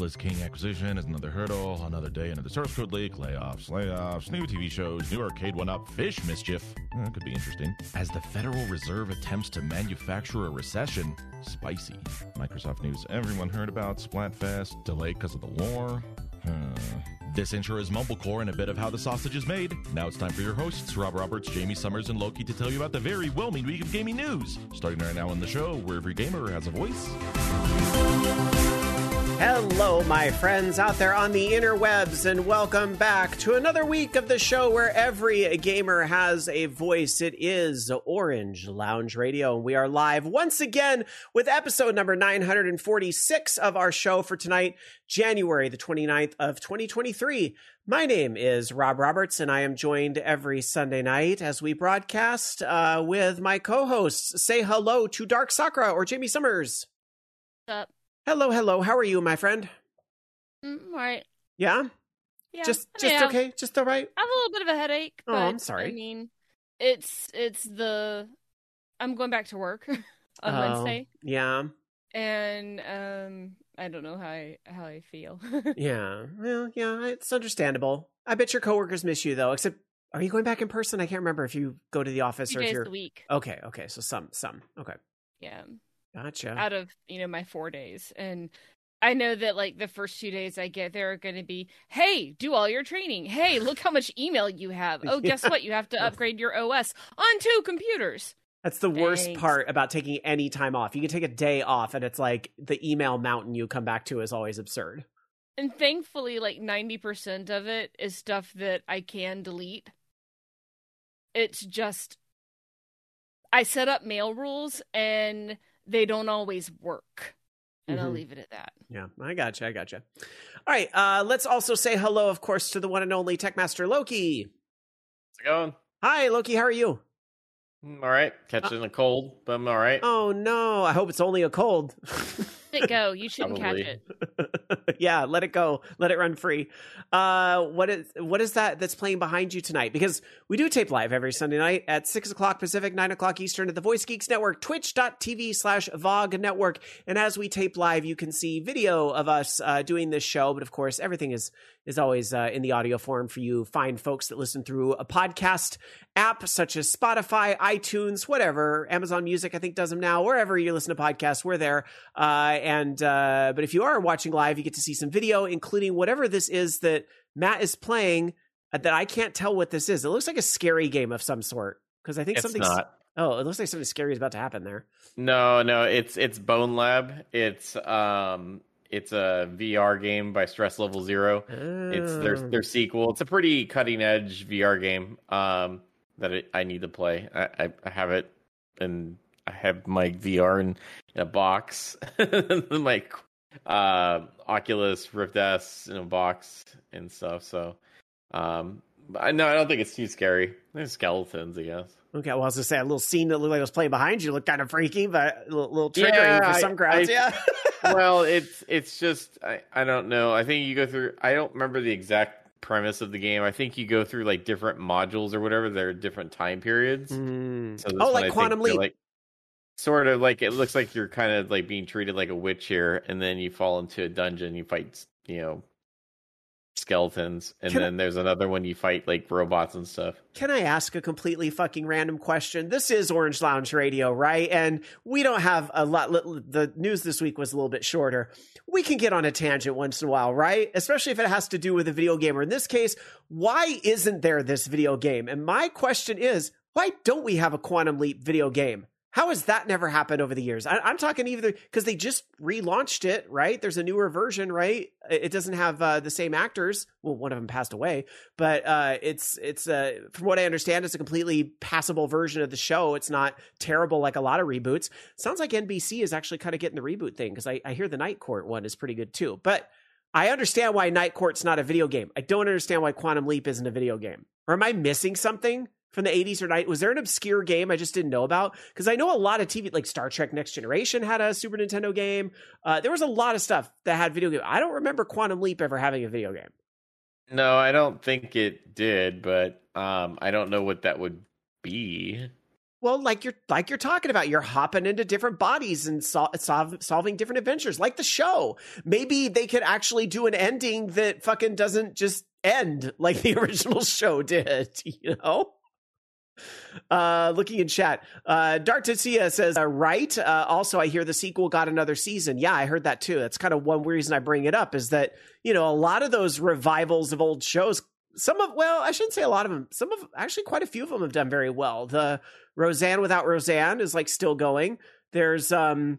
Bliz King acquisition is another hurdle, another day into the source code leak, layoffs, new TV shows, new arcade one-up, fish mischief. That could be interesting. As the Federal Reserve attempts to manufacture a recession, spicy. Microsoft news everyone heard about, Splatfest, delayed because of the war. This intro is Mumblecore and a bit of how the sausage is made. Now it's time for your hosts, Rob Roberts, Jamie Summers, and Loki to tell you about the very whelming week of gaming news. Starting right now on the show, where every gamer has a voice. Hello, my friends out there on the interwebs, and welcome back to another week of the show where every gamer has a voice. It is Orange Lounge Radio, and we are live once again with episode number 946 of our show for tonight, January the 29th of 2023. My name is Rob Roberts, and I am joined every Sunday night as we broadcast with my co-hosts. Say hello to Dark Sakura or Jamie Summers. What's up? Hello, hello. How are you, my friend? All right. Yeah? Yeah. Just okay? Just all right? I have a little bit of a headache. Oh, but, I'm sorry. I mean, I'm going back to work on Wednesday. Yeah. And I don't know how I feel. Yeah. Well, yeah, it's understandable. I bet your coworkers miss you though. Except, are you going back in person? I can't remember if you go to the office or if you're 2 days a week. Okay. So some. Okay. Yeah. Gotcha. Out of, my 4 days. And I know that the first 2 days I get there are going to be, hey, do all your training. Hey, look how much email you have. Oh, guess what? You have to upgrade your OS on 2 computers. That's the worst part about taking any time off. You can take a day off and it's the email mountain you come back to is always absurd. And thankfully, 90% of it is stuff that I can delete. It's just, I set up mail rules and they don't always work. And I'll leave it at that. Yeah, I gotcha. All right, let's also say hello, of course, to the one and only Tech Master Loki. How's it going? Hi, Loki, how are you? I'm all right. Catching a cold, but I'm all right. Oh, no. I hope it's only a cold. Let it go. You shouldn't catch it. Yeah, let it go. Let it run free. What is that that's playing behind you tonight? Because we do tape live every Sunday night at 6 o'clock Pacific, 9 o'clock Eastern at the Voice Geeks Network, twitch.tv/VogNetwork. And as we tape live, you can see video of us doing this show. But of course, everything is always in the audio form for you fine folks that listen through a podcast app such as Spotify, iTunes, whatever. Amazon Music, I think, does them now. Wherever you listen to podcasts, we're there. But if you are watching live, you get to see some video, including whatever this is that Matt is playing that I can't tell what this is. It looks like a scary game of some sort because I think something's not. Oh, it looks like something scary is about to happen there. No, it's Bone Lab. It's a VR game by Stress Level Zero. Oh. It's their sequel. It's a pretty cutting edge VR game that I need to play. I have it and I have my VR in a box, my Oculus Rift S in a box and stuff. So, I don't think it's too scary. There's skeletons, I guess. Okay, well, I was going to say, a little scene that looked like it was playing behind you looked kind of freaky, but a little triggering for some crowds, Well, it's just, I don't know. I think you go through, I don't remember the exact premise of the game. I think you go through, different modules or whatever. There are different time periods. Mm. So Quantum Leap. Sort of it looks like you're kind of being treated like a witch here, and then you fall into a dungeon, you fight skeletons, and then there's another one you fight robots and stuff. Can I ask a completely fucking random question? This is Orange Lounge Radio, right? And we don't have a lot. The news this week was a little bit shorter. We can get on a tangent once in a while, right? Especially if it has to do with a video game, or in this case, why isn't there this video game? And my question is, why don't we have a Quantum Leap video game? How has that never happened over the years? I'm talking either because they just relaunched it, right? There's a newer version, right? It doesn't have the same actors. Well, one of them passed away, but it's from what I understand, it's a completely passable version of the show. It's not terrible like a lot of reboots. Sounds like NBC is actually kind of getting the reboot thing because I hear the Night Court one is pretty good too. But I understand why Night Court's not a video game. I don't understand why Quantum Leap isn't a video game. Or am I missing something? From the 80s or 90s, was there an obscure game I just didn't know about? Because I know a lot of TV, like Star Trek Next Generation had a Super Nintendo game. There was a lot of stuff that had video games. I don't remember Quantum Leap ever having a video game. No, I don't think it did, but I don't know what that would be. Well, like you're talking about, you're hopping into different bodies and solving different adventures, like the show. Maybe they could actually do an ending that fucking doesn't just end like the original show did, you know? Looking in chat, Dark Tatsia says, right. Also, I hear the sequel got another season. Yeah, I heard that too. That's kind of one reason I bring it up is that, you know, a lot of those revivals of old shows, I shouldn't say a lot of them. Some of, actually quite a few of them have done very well. The Roseanne Without Roseanne is like still going. There's the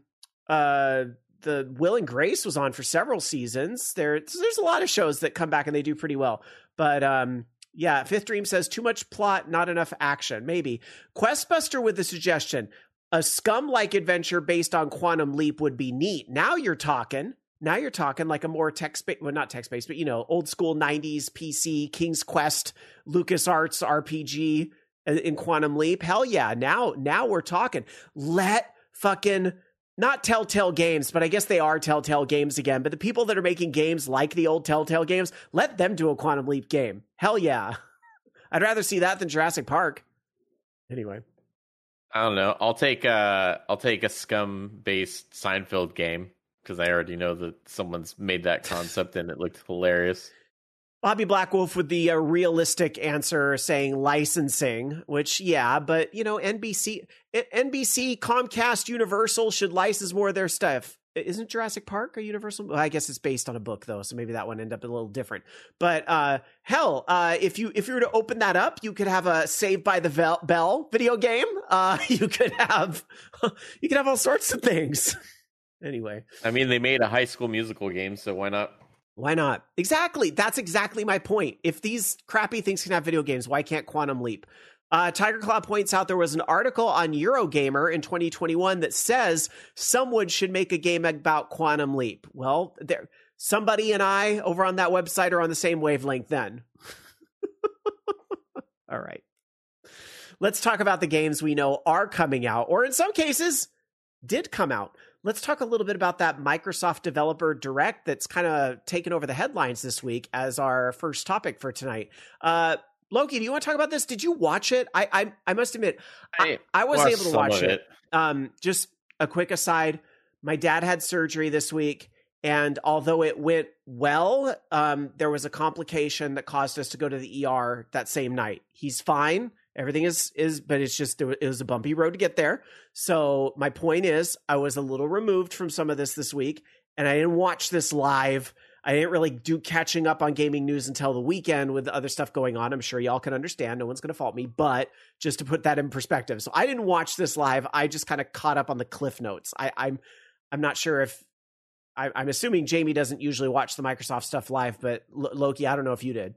Will and Grace was on for several seasons. There's a lot of shows that come back and they do pretty well. But yeah, Fifth Dream says too much plot, not enough action. Maybe Questbuster with the suggestion, a Scum-like adventure based on Quantum Leap would be neat. Now you're talking. Now you're talking like a more text-based, well, not text-based, but, you know, old school 90s PC, King's Quest, LucasArts RPG in Quantum Leap. Hell yeah. Now we're talking. Let fucking, not Telltale Games, but I guess they are Telltale Games again, but the people that are making games like the old Telltale Games, let them do a Quantum Leap game. Hell yeah. I'd rather see that than Jurassic Park. Anyway. I don't know. I'll take a Scum-based Seinfeld game, because I already know that someone's made that concept and it looked hilarious. Bobby Blackwolf with the realistic answer saying licensing, which, yeah, but, you know, NBC, Comcast, Universal should license more of their stuff. Isn't Jurassic Park a Universal? Well, I guess it's based on a book, though, so maybe that one ended up a little different. But hell, if you were to open that up, you could have a Saved by the Bell video game. You could have all sorts of things. Anyway, I mean, they made a High School Musical game, so why not? Why not? Exactly. That's exactly my point. If these crappy things can have video games, why can't Quantum Leap? Tiger Claw points out there was an article on Eurogamer in 2021 that says someone should make a game about Quantum Leap. Well, somebody and I over on that website are on the same wavelength then. All right. Let's talk about the games we know are coming out, or in some cases, did come out. Let's talk a little bit about that Microsoft Developer Direct that's kind of taken over the headlines this week as our first topic for tonight. Loki, do you want to talk about this? Did you watch it? I must admit, I wasn't able to watch it. Just a quick aside, my dad had surgery this week, and although it went well, there was a complication that caused us to go to the ER that same night. He's fine. Everything is, but it's just, it was a bumpy road to get there. So my point is, I was a little removed from some of this week, and I didn't watch this live. I didn't really do catching up on gaming news until the weekend with other stuff going on. I'm sure y'all can understand. No one's going to fault me, but just to put that in perspective. So I didn't watch this live. I just kind of caught up on the cliff notes. I'm not sure if I'm assuming Jamie doesn't usually watch the Microsoft stuff live, but Loki, I don't know if you did.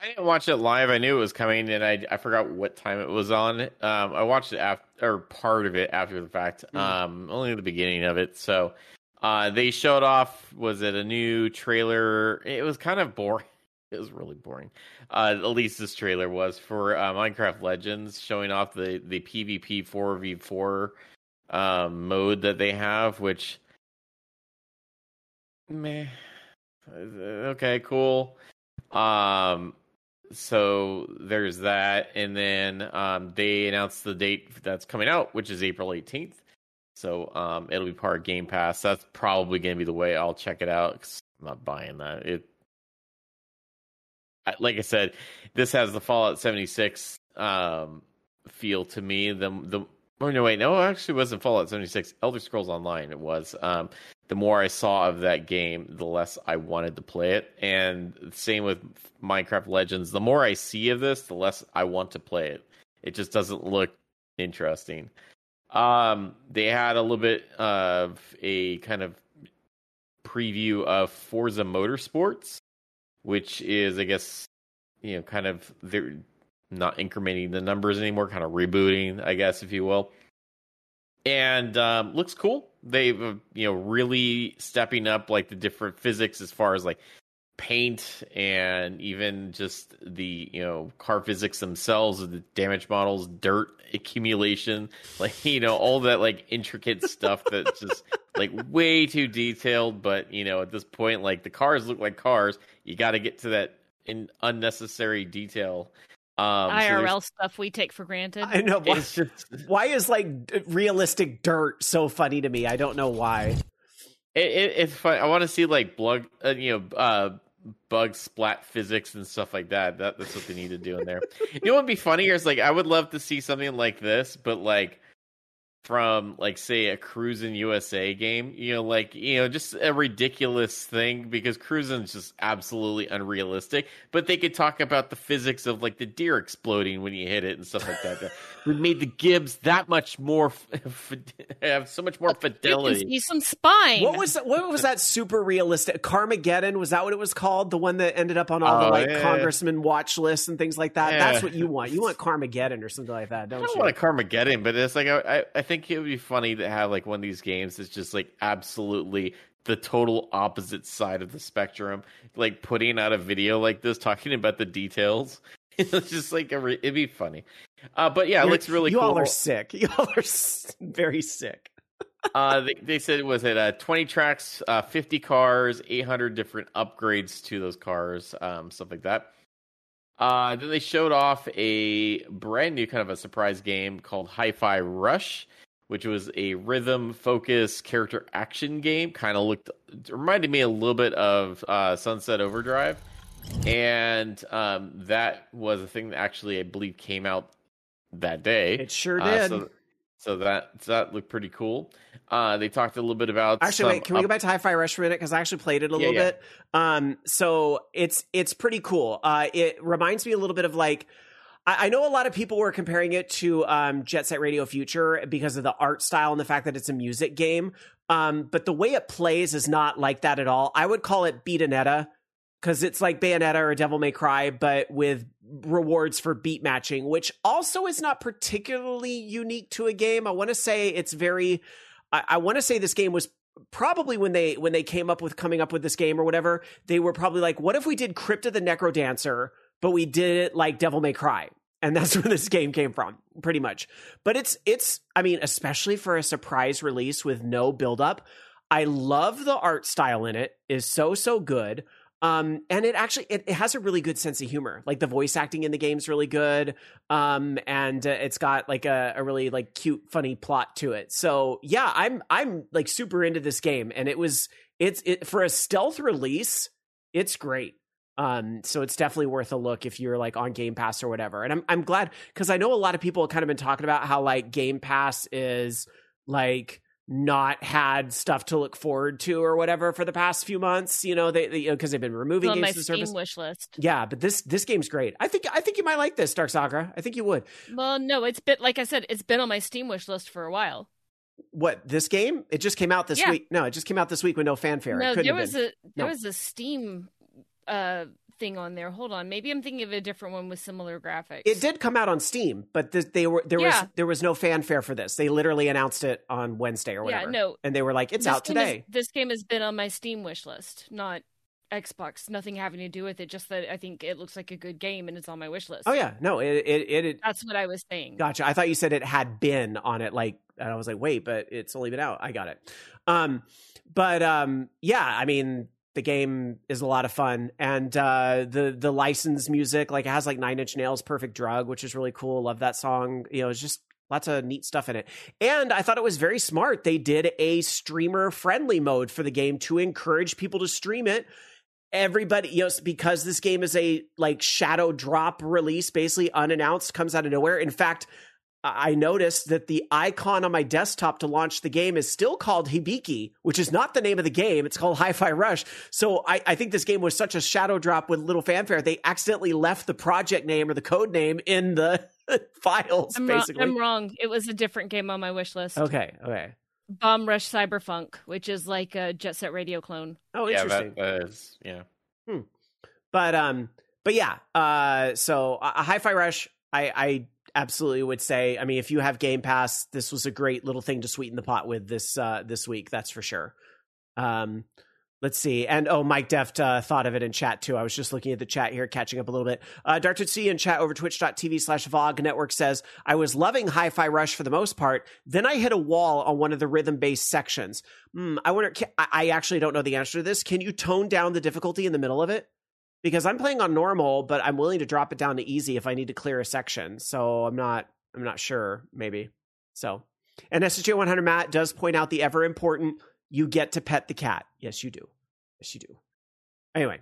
I didn't watch it live. I knew it was coming, and I forgot what time it was on. I watched it part of it after the fact, only the beginning of it. So they showed off, was it a new trailer? It was kind of boring. It was really boring. At least this trailer was for Minecraft Legends, showing off the PvP 4v4 mode that they have, which, meh. Okay, cool. So there's that, and then they announced the date that's coming out, which is April 18th. So it'll be part of Game Pass. That's probably going to be the way I'll check it out, because I'm not buying that. Like I said, this has the Fallout 76 feel to me. It actually wasn't Fallout 76. Elder Scrolls Online it was. The more I saw of that game, the less I wanted to play it. And same with Minecraft Legends. The more I see of this, the less I want to play it. It just doesn't look interesting. They had a little bit of a kind of preview of Forza Motorsports, which is, I guess, you know, kind of, they're not incrementing the numbers anymore, kind of rebooting, I guess, if you will. And looks cool. They've, you know, really stepping up like the different physics as far as like paint and even just the, you know, car physics themselves, the damage models, dirt accumulation, like, you know, all that like intricate stuff that's just like way too detailed. But, you know, at this point, like the cars look like cars. You got to get to that unnecessary detail IRL stuff we take for granted. I know. Why is like realistic dirt so funny to me? I don't know why. It's fun. I want to see like bug splat physics and stuff like that. That's what they need to do in there. You know what would be funnier is like I would love to see something like this, but like from like say a Cruisin' USA game. Just a ridiculous thing, because Cruisin's just absolutely unrealistic. But they could talk about the physics of like the deer exploding when you hit it and stuff like that. We made the Gibbs that much more have so much more fidelity. You can see some spine. What was that super realistic Carmageddon? Was that what it was called? The one that ended up on all the congressman watch lists and things like that. Yeah. That's what you want. You want Carmageddon or something like that, don't you? I don't want a Carmageddon, but it's like I think it would be funny to have like one of these games that's just like absolutely the total opposite side of the spectrum, like putting out a video like this talking about the details. It's just like it'd be funny. But yeah, it looks really cool. You all are sick. You all are very sick. They said, was it 20 tracks, 50 cars, 800 different upgrades to those cars, stuff like that. Then they showed off a brand new kind of a surprise game called Hi-Fi Rush, which was a rhythm-focused character action game. Kind of reminded me a little bit of Sunset Overdrive. And that was a thing that actually, I believe, came out that day. It sure did. So that looked pretty cool. They talked a little bit about... Actually, wait, can we go back to Hi-Fi Rush for a minute? Because I actually played it a little bit. So it's pretty cool. It reminds me a little bit of like... I know a lot of people were comparing it to Jet Set Radio Future because of the art style and the fact that it's a music game. But the way it plays is not like that at all. I would call it Bayonetta, because it's like Bayonetta or Devil May Cry, but with rewards for beat matching, which also is not particularly unique to a game. I want to say this game was probably when they came up with this game or whatever, they were probably like, what if we did Crypt of the Necrodancer, but we did it like Devil May Cry? And that's where this game came from, pretty much. But it's I mean, especially for a surprise release with no buildup, I love the art style in it. Is so good. And it actually, it has a really good sense of humor. Like the voice acting in the game's really good. And it's got like a really like cute, funny plot to it. So yeah, I'm like super into this game, and it's for a stealth release. It's great. So it's definitely worth a look if you're like on Game Pass or whatever. And I'm glad, because I know a lot of people have kind of been talking about how like Game Pass is like not had stuff to look forward to or whatever for the past few months, because they've been removing games from the service. Wish list. Yeah, but this game's great. I think you might like this, Dark Sakura. I think you would. Well, no, it's been, like I said, it's been on my Steam wish list for a while. What, this game? It just came out this week. No, it just came out this week with no fanfare. No, there was a Steam thing on there. Hold on, maybe I'm thinking of a different one with similar graphics. It did come out on Steam, but there was no fanfare for this. They literally announced it on Wednesday or whatever. Yeah, no, and they were like, it's out today. This game has been on my Steam wish list, not Xbox. Nothing having to do with it. Just that I think it looks like a good game, and it's on my wish list. Oh yeah, no, it. That's what I was saying. Gotcha. I thought you said it had been on it, like, and I was like, wait, but it's only been out. I got it. Yeah, I mean, the game is a lot of fun, and the licensed music, like it has like Nine Inch Nails' Perfect Drug, which is really cool. Love that song. It's just lots of neat stuff in it. And I thought it was very smart. They did a streamer friendly mode for the game to encourage people to stream it. Everybody, because this game is a like shadow drop release, basically unannounced, comes out of nowhere. In fact, I noticed that the icon on my desktop to launch the game is still called Hibiki, which is not the name of the game. It's called Hi-Fi Rush. So I think this game was such a shadow drop with little fanfare, they accidentally left the project name or the code name in the files, basically. I'm wrong. It was a different game on my wish list. Okay. Bomb Rush Cyberfunk, which is like a Jet Set Radio clone. Oh, interesting. Yeah, that is. But yeah. So Hi-Fi Rush, I absolutely would say, I mean, if you have Game Pass, this was a great little thing to sweeten the pot with this week, that's for sure. Let's see. And Mike Deft thought of it in chat too. I was just looking at the chat here, catching up a little bit. Dr. C in chat over twitch.tv/VogNetwork says, I was loving Hi-Fi Rush for the most part. Then I hit a wall on one of the rhythm-based sections. I wonder, I actually don't know the answer to this. Can you tone down the difficulty in the middle of it? because I'm playing on normal, but I'm willing to drop it down to easy if I need to clear a section. So I'm not sure, maybe. So, and SSJ100 Matt does point out the ever important, you get to pet the cat. Yes, you do. Yes, you do. Anyway,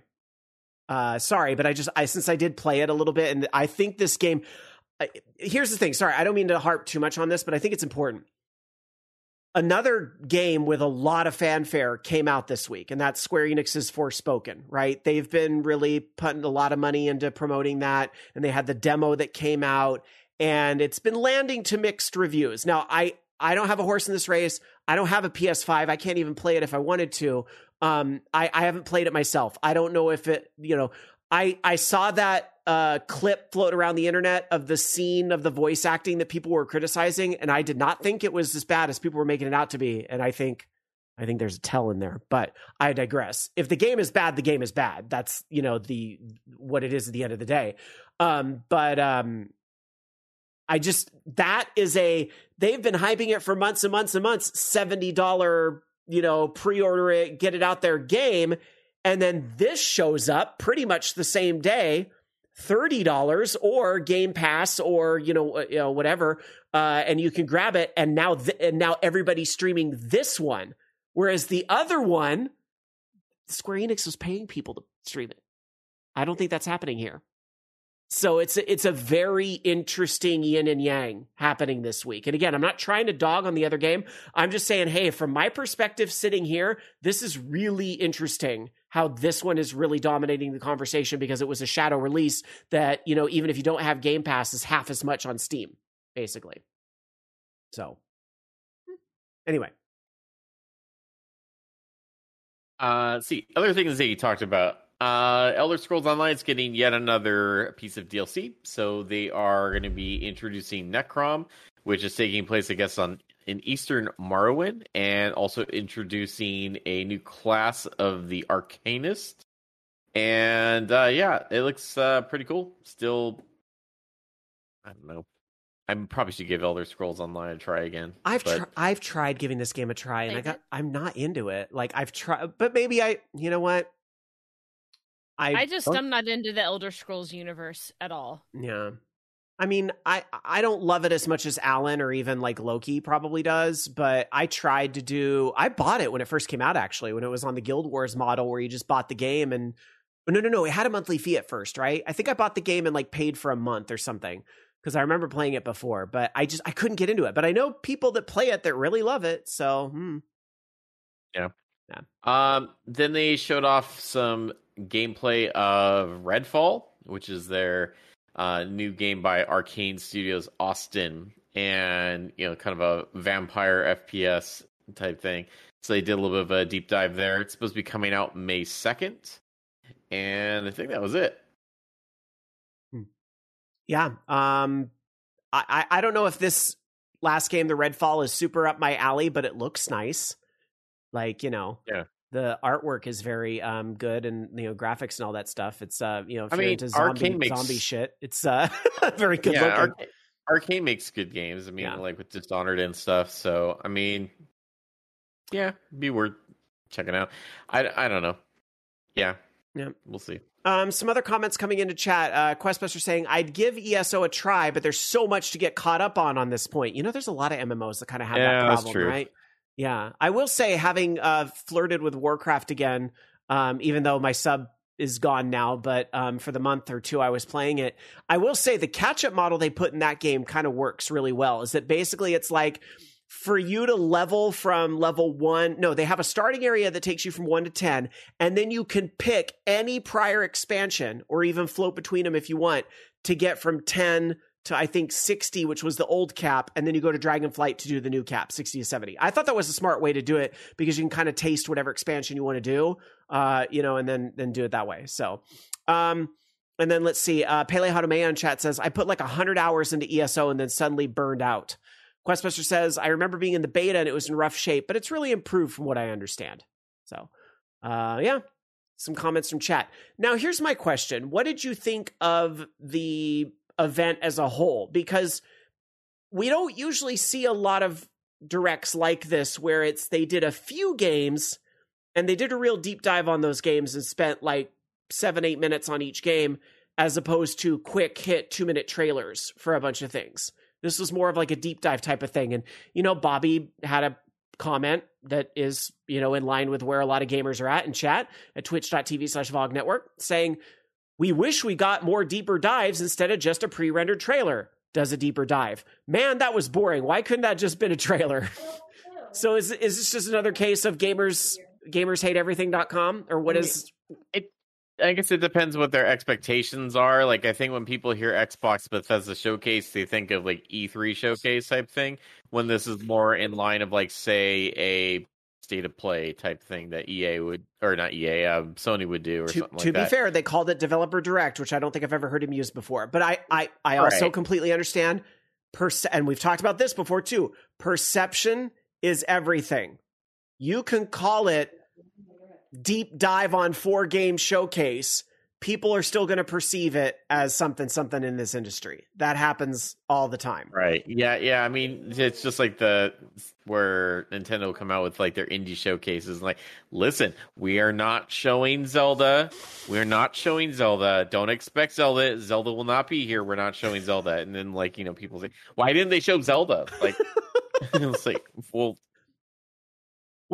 sorry, but since I did play it a little bit, and I think this game, here's the thing. Sorry, I don't mean to harp too much on this, but I think it's important. Another game with a lot of fanfare came out this week, and that's Square Enix's Forspoken, right? They've been really putting a lot of money into promoting that, and they had the demo that came out, and it's been landing to mixed reviews. Now, I don't have a horse in this race. I don't have a PS5. I can't even play it if I wanted to. I haven't played it myself. I don't know if it, you know, I saw that clip float around the internet of the scene of the voice acting that people were criticizing, and I did not think it was as bad as people were making it out to be. And I think there's a tell in there, but I digress. If the game is bad, the game is bad. That's, you know, what it is at the end of the day. They've been hyping it for months and months and months, $70, you know, pre-order it, get it out there game. And then this shows up pretty much the same day, $30 or Game Pass or, you know whatever, and you can grab it. And now everybody's streaming this one, whereas the other one, Square Enix was paying people to stream it. I don't think that's happening here. So it's a very interesting yin and yang happening this week. And again, I'm not trying to dog on the other game. I'm just saying, hey, from my perspective sitting here, this is really interesting how this one is really dominating the conversation because it was a shadow release that, you know, even if you don't have Game Pass, is half as much on Steam, basically. So anyway. See, other things that you talked about. Elder Scrolls Online is getting yet another piece of DLC. So they are going to be introducing Necrom, which is taking place, I guess, in Eastern Morrowind, and also introducing a new class of the Arcanist. And it looks pretty cool. Still, I don't know. I probably should give Elder Scrolls Online a try again. I've tried giving this game a try, and I'm not into it. Like I've tried, but maybe you know what? I'm not into the Elder Scrolls universe at all. Yeah. I mean, I don't love it as much as Alan or even like Loki probably does, but I bought it when it first came out, actually, when it was on the Guild Wars model where you just bought the game and no, it had a monthly fee at first, right? I think I bought the game and like paid for a month or something because I remember playing it before, but I couldn't get into it. But I know people that play it that really love it, so Yeah. Yeah. Then they showed off some gameplay of Redfall, which is their new game by Arcane Studios Austin, and you know, kind of a vampire FPS type thing. So they did a little bit of a deep dive there. It's supposed to be coming out May 2nd, and I think that was it. Yeah, I don't know if this last game, the Redfall, is super up my alley, but it looks nice. Like, you know, yeah. The artwork is very good, and you know, graphics and all that stuff. It's into zombie shit. It's very good looking. Arcane makes good games. I mean, like with Dishonored and stuff. So I mean, yeah, be worth checking out. I don't know. Yeah, we'll see. Some other comments coming into chat. Questbuster saying, I'd give ESO a try, but there's so much to get caught up on this point. You know, there's a lot of MMOs that kind of have that problem, that's true. Right? Yeah, I will say, having flirted with Warcraft again, even though my sub is gone now, but for the month or two I was playing it, I will say the catch-up model they put in that game kind of works really well. Is that basically it's like for you to level from level 1... No, they have a starting area that takes you from 1 to 10, and then you can pick any prior expansion, or even float between them if you want, to get from 10 to, I think, 60, which was the old cap, and then you go to Dragonflight to do the new cap, 60 to 70. I thought that was a smart way to do it because you can kind of taste whatever expansion you want to do, and then do it that way. So, and then let's see. Pele Hadome on chat says, I put like 100 hours into ESO and then suddenly burned out. Questbuster says, I remember being in the beta and it was in rough shape, but it's really improved from what I understand. So, some comments from chat. Now, here's my question. What did you think of the event as a whole, because we don't usually see a lot of directs like this where they did a few games and they did a real deep dive on those games and spent like 7-8 minutes on each game, as opposed to quick hit 2-minute trailers for a bunch of things. This was more of like a deep dive type of thing. And, you know, Bobby had a comment that is, you know, in line with where a lot of gamers are at in chat at twitch.tv/VogNetwork saying, we wish we got more deeper dives instead of just a pre-rendered trailer. Does a deeper dive. Man, that was boring. Why couldn't that just been a trailer? So is this just another case of gamers hate everything.com, or what is it? I guess it depends what their expectations are. Like, I think when people hear Xbox Bethesda Showcase, they think of like E3 Showcase type thing, when this is more in line of like, say, a State of Play type thing that EA would, or not EA, Sony would do, or something like that. To be fair, they called it Developer Direct, which I don't think I've ever heard him use before. But I also completely understand, and we've talked about this before too, perception is everything. You can call it deep dive on 4-game showcase. People are still going to perceive it as something in this industry. That happens all the time. Right. Yeah. I mean, it's just like where Nintendo will come out with like their indie showcases. Like, listen, we are not showing Zelda. We're not showing Zelda. Don't expect Zelda. Zelda will not be here. We're not showing Zelda. And then, like, you know, people say, why didn't they show Zelda? Like, it's like, well,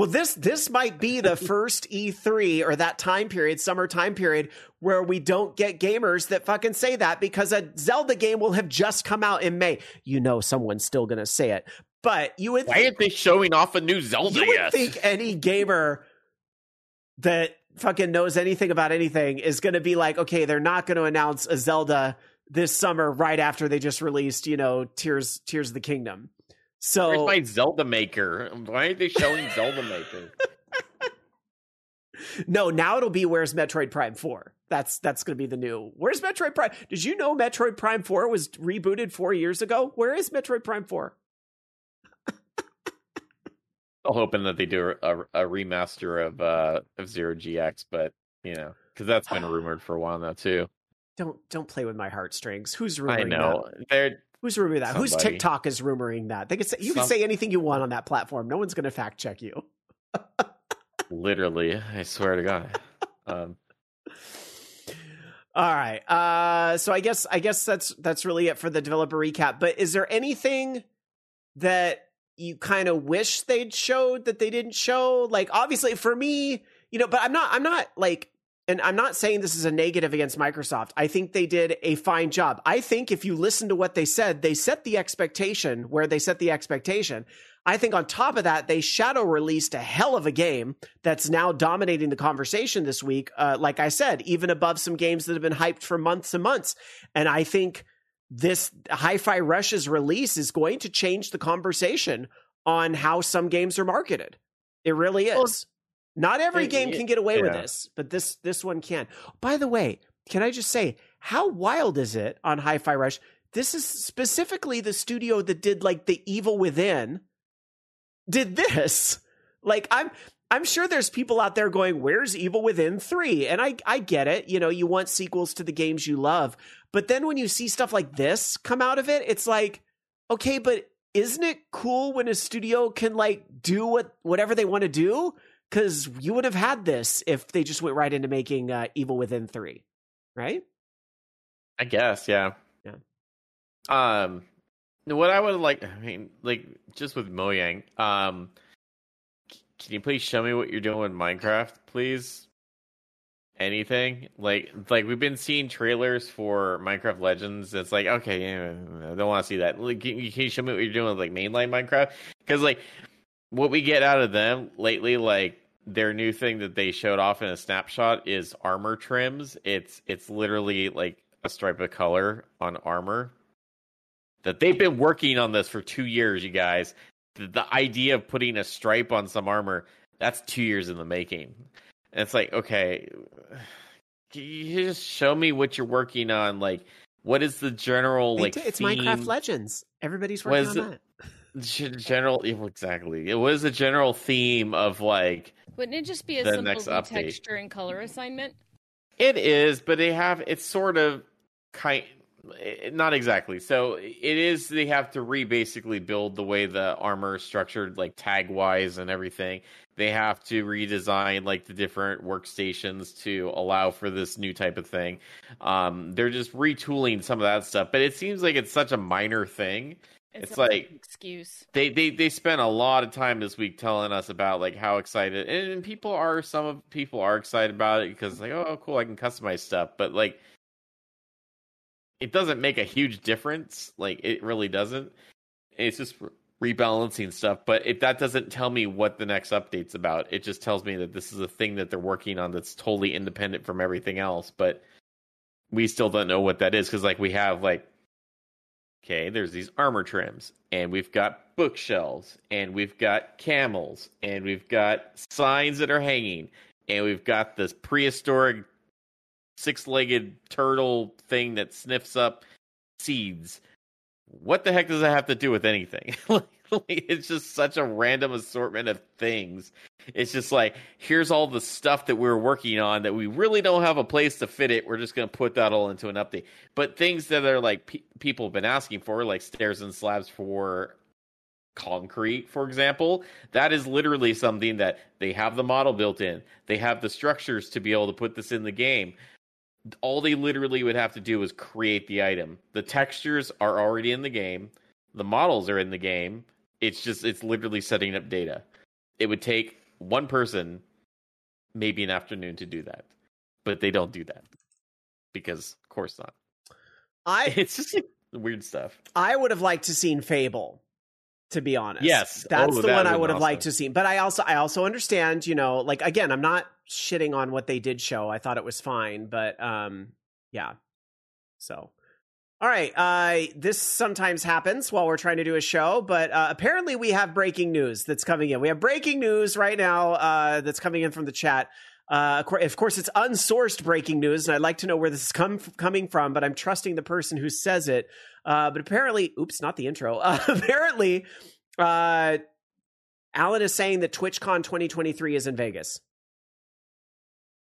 this might be the first E3 or that time period, summer time period, where we don't get gamers that fucking say that, because a Zelda game will have just come out in May. You know, someone's still going to say it, but you would. Why aren't they showing off a new Zelda? You would think any gamer that fucking knows anything about anything is going to be like, okay, they're not going to announce a Zelda this summer right after they just released, you know, Tears of the Kingdom. So where's my Zelda maker? Why aren't they showing Zelda maker? No, now it'll be where's Metroid Prime 4. That's going to be the new. Where's Metroid Prime? Did you know Metroid Prime 4 was rebooted 4 years ago? Where is Metroid Prime 4? I'm hoping that they do a remaster of Zero GX, but you know, because that's been rumored for a while now too. Don't play with my heartstrings. Who's rumoring? I know that? Who's rumoring that? Somebody. Whose TikTok is rumoring that? They could say, you can say anything you want on that platform. No one's going to fact check you. Literally, I swear to God. All right. So I guess that's really it for the developer recap. But is there anything that you kind of wish they'd showed that they didn't show? Like, obviously, for me, you know, but I'm not like. And I'm not saying this is a negative against Microsoft. I think they did a fine job. I think if you listen to what they set the expectation where they set the expectation. I think on top of that, they shadow released a hell of a game that's now dominating the conversation this week. Like I said, even above some games that have been hyped for months and months. And I think this Hi-Fi Rush's release is going to change the conversation on how some games are marketed. It really is. Not every game can get away with this, but this one can. By the way, can I just say, how wild is it on Hi-Fi Rush? This is specifically the studio that did like The Evil Within did this. Like, I'm sure there's people out there going, where's Evil Within 3? And I get it. You know, you want sequels to the games you love. But then when you see stuff like this come out of it, it's like, okay, but isn't it cool when a studio can like do whatever they want to do? Because you would have had this if they just went right into making Evil Within 3, right? I guess, yeah. What I would like, I mean, like just with Mojang, can you please show me what you're doing with Minecraft, please? Anything like we've been seeing trailers for Minecraft Legends. It's like, okay, I don't want to see that. Like, can you show me what you're doing with like mainline Minecraft? Because like. What we get out of them lately, like their new thing that they showed off in a snapshot is armor trims. It's literally like a stripe of color on armor that they've been working on this for 2 years. You guys, the idea of putting a stripe on some armor, that's 2 years in the making. And it's like, okay, can you just show me what you're working on? Like, what is the general like? It's theme? Minecraft Legends. Everybody's working on that. Exactly. It was a general theme of like. Wouldn't it just be a simple texture and color assignment? It is, but it's sort of kind. Not exactly. So it is, they have to basically build the way the armor is structured, like tag wise and everything. They have to redesign like the different workstations to allow for this new type of thing. They're just retooling some of that stuff, but it seems like it's such a minor thing. It's like an excuse. They spent a lot of time this week telling us about like how excited, and people are excited about it because like, oh cool, I can customize stuff, but like it doesn't make a huge difference. Like it really doesn't. It's just rebalancing stuff, but that doesn't tell me what the next update's about. It just tells me that this is a thing that they're working on that's totally independent from everything else, but we still don't know what that is because like we have like, okay, there's these armor trims, and we've got bookshelves, and we've got camels, and we've got signs that are hanging, and we've got this prehistoric six-legged turtle thing that sniffs up seeds. What the heck does that have to do with anything? It's just such a random assortment of things. It's just like, here's all the stuff that we're working on that we really don't have a place to fit it. We're just going to put that all into an update. But things that are like people have been asking for, like stairs and slabs for concrete, for example, that is literally something that they have the model built in. They have the structures to be able to put this in the game. All they literally would have to do is create the item. The textures are already in the game. The models are in the game. It's literally setting up data. It would take one person, maybe an afternoon, to do that. But they don't do that. Because, of course not. It's just like weird stuff. I would have liked to seen Fable, to be honest. Yes. That's the one I would have liked to see. But I also understand, you know, like, again, I'm not shitting on what they did show. I thought it was fine. But, yeah. So... All right, this sometimes happens while we're trying to do a show, but apparently we have breaking news that's coming in. We have breaking news right now that's coming in from the chat. Of course, it's unsourced breaking news, and I'd like to know where this is coming from, but I'm trusting the person who says it. But apparently, oops, not the intro. Apparently, Alan is saying that TwitchCon 2023 is in Vegas.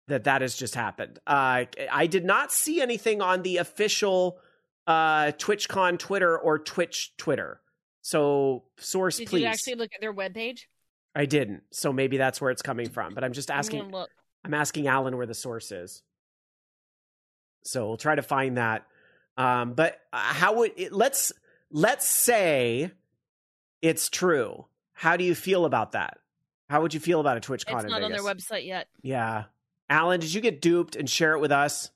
That has just happened. I did not see anything on the official... TwitchCon Twitter or Twitch Twitter. So source, please. Did you actually look at their webpage? I didn't. So maybe that's where it's coming from. But I'm just asking. I'm asking Alan where the source is. So we'll try to find that. But how would it, let's say it's true. How do you feel about that? How would you feel about a TwitchCon? It's not in Vegas? On their website yet. Yeah, Alan, did you get duped and share it with us?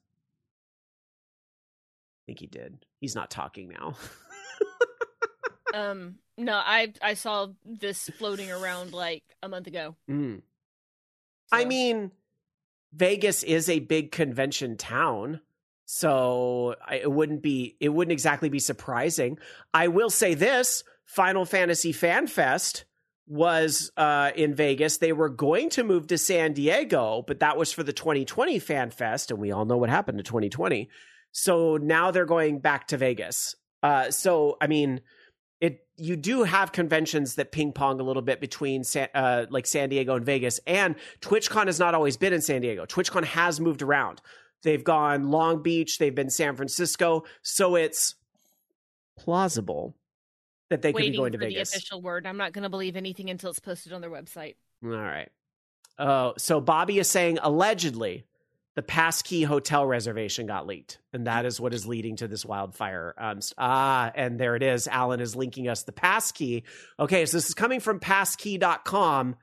I think he did. He's not talking now. No, I saw this floating around like a month ago. So. I mean, Vegas is a big convention town, so it wouldn't exactly be surprising. I will say this: Final Fantasy Fan Fest was in Vegas. They were going to move to San Diego, but that was for the 2020 Fan Fest, and we all know what happened to 2020. So now they're going back to Vegas. So, I mean, you do have conventions that ping pong a little bit between San Diego and Vegas. And TwitchCon has not always been in San Diego. TwitchCon has moved around. They've gone Long Beach. They've been San Francisco. So it's plausible that they could be going to Vegas. The official word. I'm not going to believe anything until it's posted on their website. All right. So Bobby is saying allegedly... the Passkey hotel reservation got leaked, and that is what is leading to this wildfire. And there it is. Alan is linking us the Passkey. Okay, so this is coming from passkey.com,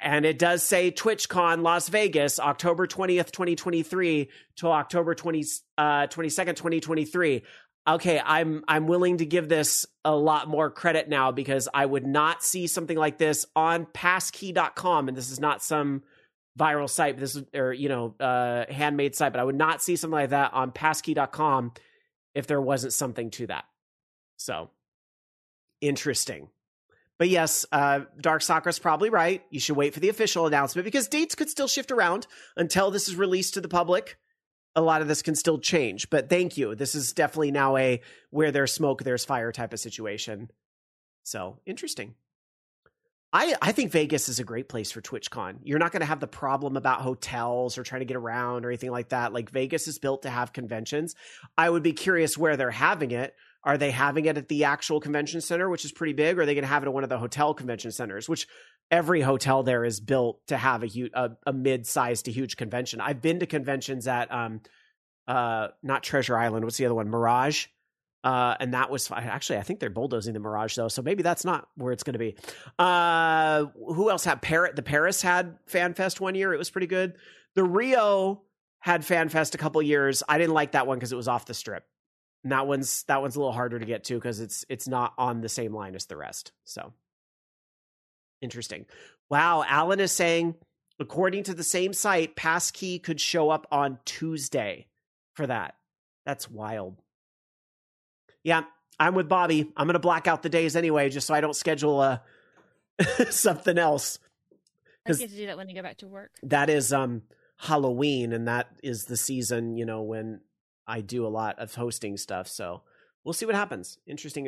and it does say TwitchCon Las Vegas, October 20th, 2023 to October 22nd, 2023. Okay, I'm willing to give this a lot more credit now because I would not see something like this on passkey.com, and this is not some... viral site, this or you know, handmade site, but I would not see something like that on passkey.com if there wasn't something to that. So interesting, but yes, Dark Soccer's probably right. You should wait for the official announcement because dates could still shift around until this is released to the public. A lot of this can still change, but thank you. This is definitely now a where there's smoke, there's fire type of situation. So interesting. I think Vegas is a great place for TwitchCon. You're not going to have the problem about hotels or trying to get around or anything like that. Like, Vegas is built to have conventions. I would be curious where they're having it. Are they having it at the actual convention center, which is pretty big? Or are they going to have it at one of the hotel convention centers, which every hotel there is built to have a mid-sized to huge convention? I've been to conventions at not Treasure Island. What's the other one? Mirage. And that was fun. Actually, I think they're bulldozing the Mirage, though, so maybe that's not where it's going to be. Who else had Paris? The Paris had FanFest one year. It was pretty good. The Rio had FanFest a couple years. I didn't like that one because it was off the strip. And that one's a little harder to get to because it's not on the same line as the rest. So interesting. Wow. Alan is saying, according to the same site, Passkey could show up on Tuesday for that. That's wild. Yeah, I'm with Bobby. I'm going to black out the days anyway, just so I don't schedule something else. I get to do that when I go back to work. That is Halloween, and that is the season, you know, when I do a lot of hosting stuff. So we'll see what happens. Interesting.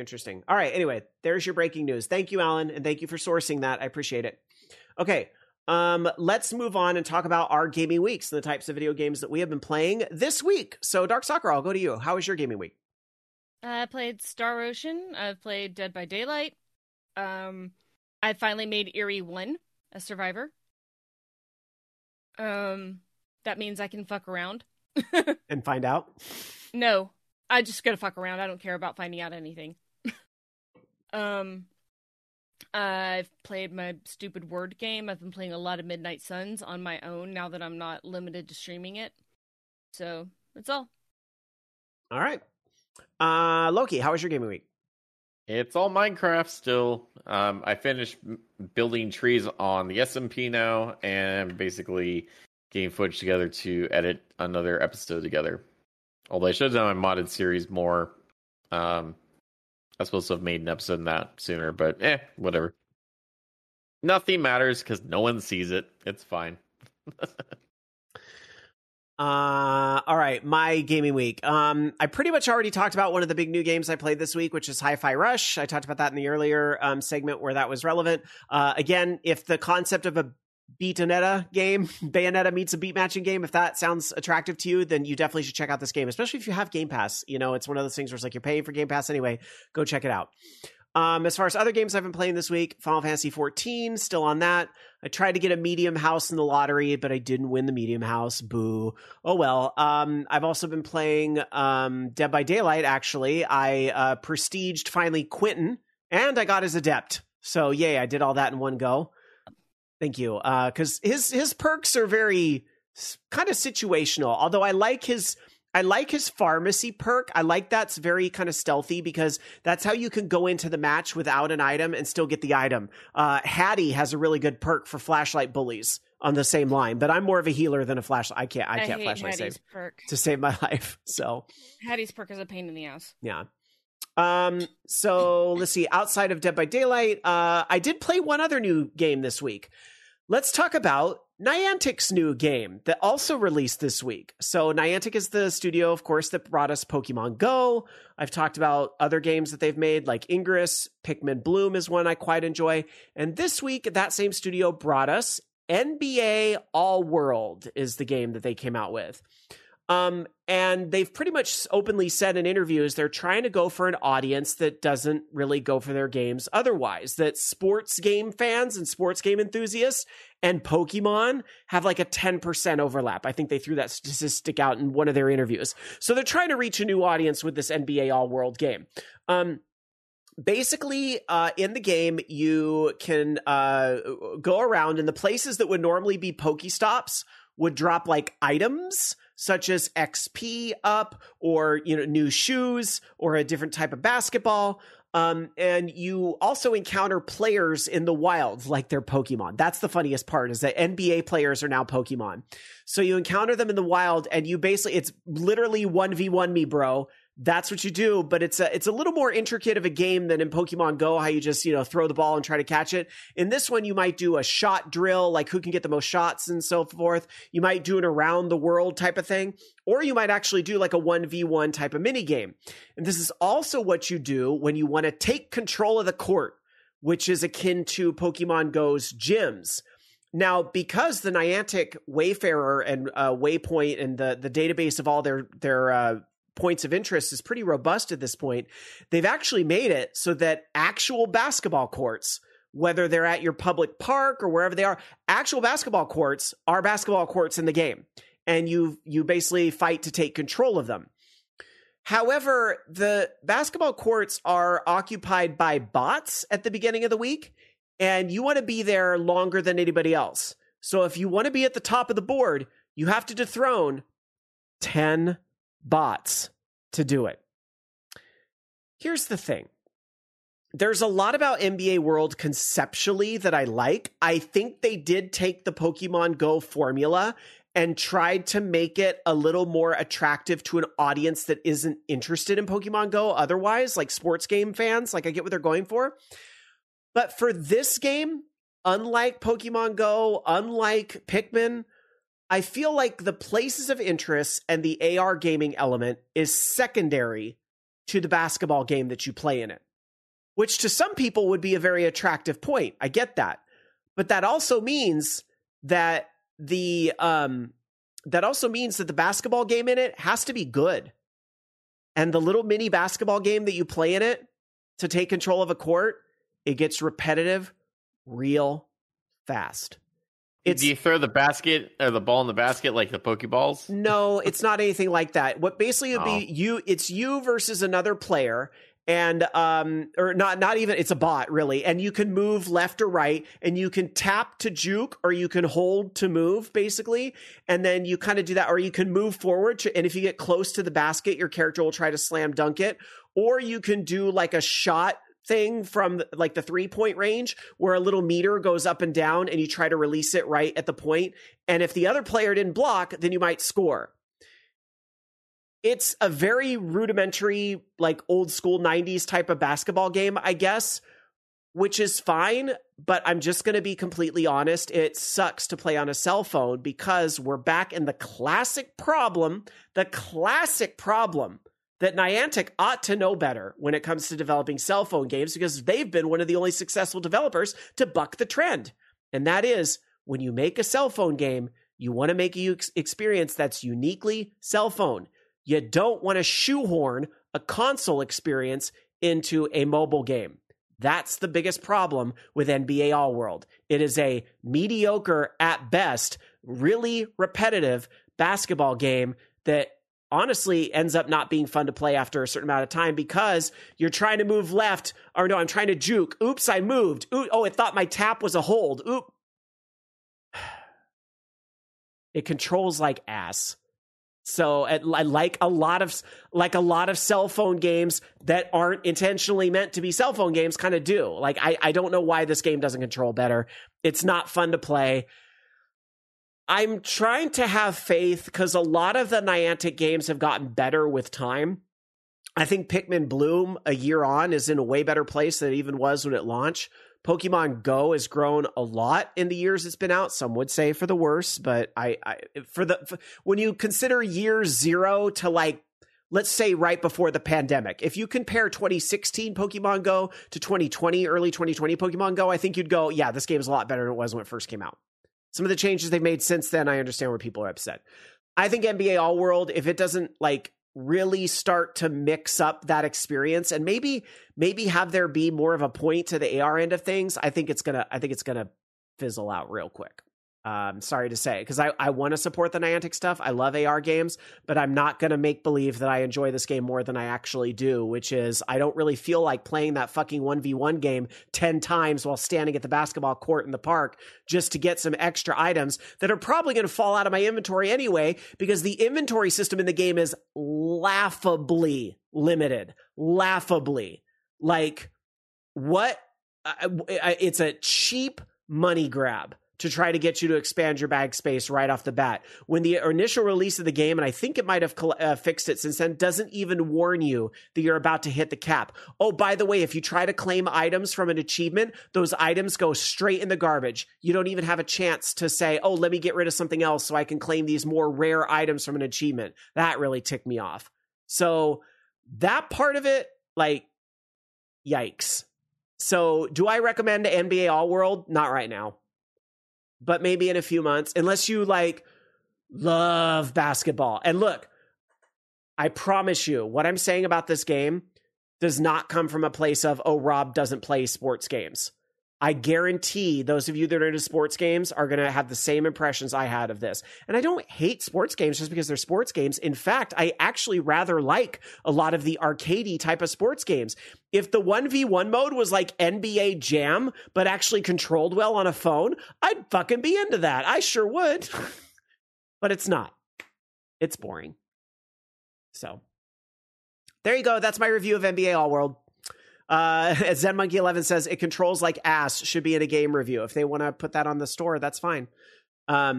All right, anyway, there's your breaking news. Thank you, Alan, and thank you for sourcing that. I appreciate it. Okay, let's move on and talk about our gaming weeks and the types of video games that we have been playing this week. So, Dark Soccer, I'll go to you. How was your gaming week? I played Star Ocean. I've played Dead by Daylight. I finally made Eerie 1 a survivor. That means I can fuck around. And find out? No. I just gotta fuck around. I don't care about finding out anything. I've played my stupid word game. I've been playing a lot of Midnight Suns on my own now that I'm not limited to streaming it. So, that's all. All right. Loki, how was your gaming week? It's all Minecraft still. I finished building trees on the SMP now and basically getting footage together to edit another episode together. Although I should have done my modded series more. I was supposed to have made an episode in that sooner, but whatever. Nothing matters because no one sees it. It's fine. All right, my gaming week. I pretty much already talked about one of the big new games I played this week, which is Hi-Fi Rush. I talked about that in the earlier segment where that was relevant. Again, if the concept of a Bayonetta game, Bayonetta meets a beat matching game, if that sounds attractive to you, then you definitely should check out this game, especially if you have Game Pass. You know, it's one of those things where it's like you're paying for Game Pass anyway. Go check it out. As far as other games I've been playing this week, Final Fantasy XIV, still on that. I tried to get a medium house in the lottery, but I didn't win the medium house. Boo. Oh, well. I've also been playing Dead by Daylight, actually. I prestiged finally Quentin, and I got his adept. So, yay, I did all that in one go. Thank you. Because his perks are very kind of situational, although I like his pharmacy perk. I like that's very kind of stealthy because that's how you can go into the match without an item and still get the item. Hattie has a really good perk for flashlight bullies on the same line, but I'm more of a healer than a flashlight. I can't flashlight save to save my life. So Hattie's perk is a pain in the ass. Yeah. So let's see. Outside of Dead by Daylight, I did play one other new game this week. Let's talk about Niantic's new game that also released this week. So Niantic is the studio, of course, that brought us Pokemon Go. I've talked about other games that they've made, like Ingress. Pikmin Bloom is one I quite enjoy. And this week, that same studio brought us NBA All World is the game that they came out with. And they've pretty much openly said in interviews they're trying to go for an audience that doesn't really go for their games otherwise, that sports game fans and sports game enthusiasts and Pokemon have like a 10% overlap. I think they threw that statistic out in one of their interviews. So they're trying to reach a new audience with this NBA All-World game. Basically, in the game, you can go around and the places that would normally be Pokestops would drop like items such as XP up or, you know, new shoes or a different type of basketball. And you also encounter players in the wild, like they're Pokemon. That's the funniest part is that NBA players are now Pokemon. So you encounter them in the wild and you basically, it's literally 1v1 me, bro. That's what you do, but it's a little more intricate of a game than in Pokemon Go, how you just, you know, throw the ball and try to catch it. In this one, you might do a shot drill, like who can get the most shots and so forth. You might do an around the world type of thing, or you might actually do like a 1v1 type of mini game. And this is also what you do when you want to take control of the court, which is akin to Pokemon Go's gyms. Now, because the Niantic Wayfarer and Waypoint and the database of all their points of interest is pretty robust at this point, they've actually made it so that actual basketball courts, whether they're at your public park or wherever they are, actual basketball courts are basketball courts in the game. And you basically fight to take control of them. However, the basketball courts are occupied by bots at the beginning of the week, and you want to be there longer than anybody else. So if you want to be at the top of the board, you have to dethrone 10 bots to do it. Here's the thing. There's a lot about NBA World conceptually that I like. I think they did take the Pokemon Go formula and tried to make it a little more attractive to an audience that isn't interested in Pokemon Go otherwise, like sports game fans. Like, I get what they're going for. But for this game, unlike Pokemon Go, unlike Pikmin, I feel like the places of interest and the AR gaming element is secondary to the basketball game that you play in it, which to some people would be a very attractive point. I get that. But that also means that the basketball game in it has to be good. And the little mini basketball game that you play in it to take control of a court, it gets repetitive real fast. Do you throw the basket or the ball in the basket like the Pokeballs? No, it's not anything like that. What basically would be you? It's you versus another player, and or not even. It's a bot, really, and you can move left or right, and you can tap to juke, or you can hold to move, basically, and then you kind of do that, or you can move forward, and if you get close to the basket, your character will try to slam dunk it, or you can do like a shot thing from like the 3-point range where a little meter goes up and down and you try to release it right at the point. And if the other player didn't block, then you might score. It's a very rudimentary, like old school 90s type of basketball game, I guess, which is fine. But I'm just going to be completely honest. It sucks to play on a cell phone because we're back in the classic problem that Niantic ought to know better when it comes to developing cell phone games, because they've been one of the only successful developers to buck the trend. And that is, when you make a cell phone game, you want to make an experience that's uniquely cell phone. You don't want to shoehorn a console experience into a mobile game. That's the biggest problem with NBA All World. It is a mediocre, at best, really repetitive basketball game that honestly ends up not being fun to play after a certain amount of time because you're trying to move left, or no, I'm trying to juke. Oops, I moved. Ooh, oh, it thought my tap was a hold. Oop. It controls like ass. So like a lot of cell phone games that aren't intentionally meant to be cell phone games kind of do. Like, I don't know why this game doesn't control better. It's not fun to play. I'm trying to have faith because a lot of the Niantic games have gotten better with time. I think Pikmin Bloom a year on is in a way better place than it even was when it launched. Pokemon Go has grown a lot in the years it's been out. Some would say for the worse, but for when you consider year zero to, like, let's say right before the pandemic, if you compare 2016 Pokemon Go to 2020, early 2020 Pokemon Go, I think you'd go, yeah, this game is a lot better than it was when it first came out. Some of the changes they've made since then, I understand where people are upset. I think NBA All World, if it doesn't like really start to mix up that experience and maybe have there be more of a point to the AR end of things, I think it's gonna fizzle out real quick. Sorry to say, because I want to support the Niantic stuff. I love AR games, but I'm not going to make believe that I enjoy this game more than I actually do, which is I don't really feel like playing that fucking 1v1 game 10 times while standing at the basketball court in the park just to get some extra items that are probably going to fall out of my inventory anyway, because the inventory system in the game is laughably limited. Laughably. Like, what? It's a cheap money grab to try to get you to expand your bag space right off the bat. When the initial release of the game, and I think it might have fixed it since then, doesn't even warn you that you're about to hit the cap. Oh, by the way, if you try to claim items from an achievement, those items go straight in the garbage. You don't even have a chance to say, oh, let me get rid of something else so I can claim these more rare items from an achievement. That really ticked me off. So that part of it, like, yikes. So do I recommend NBA All World? Not right now, but maybe in a few months, unless you like love basketball. And look, I promise you what I'm saying about this game does not come from a place of, oh, Rob doesn't play sports games. I guarantee those of you that are into sports games are going to have the same impressions I had of this. And I don't hate sports games just because they're sports games. In fact, I actually rather like a lot of the arcadey type of sports games. If the 1v1 mode was like NBA Jam, but actually controlled well on a phone, I'd fucking be into that. I sure would. But it's not. It's boring. So there you go. That's my review of NBA All World. As ZenMonkey11 says, it controls like ass, should be in a game review. If they want to put that on the store, that's fine. Bobby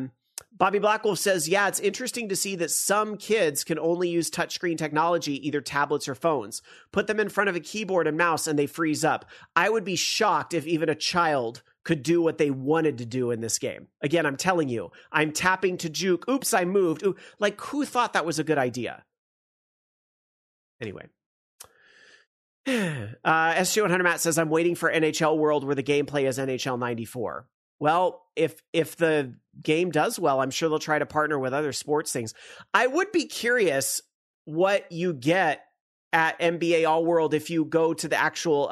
Blackwolf says, yeah, it's interesting to see that some kids can only use touchscreen technology, either tablets or phones. Put them in front of a keyboard and mouse and they freeze up. I would be shocked if even a child could do what they wanted to do in this game. Again, I'm telling you, I'm tapping to juke. Oops, I moved. Ooh, like, who thought that was a good idea? Anyway. SG100 Matt says, I'm waiting for NHL World where the gameplay is NHL 94. Well, if the game does well, I'm sure they'll try to partner with other sports things. I would be curious what you get at NBA All World if you go to the actual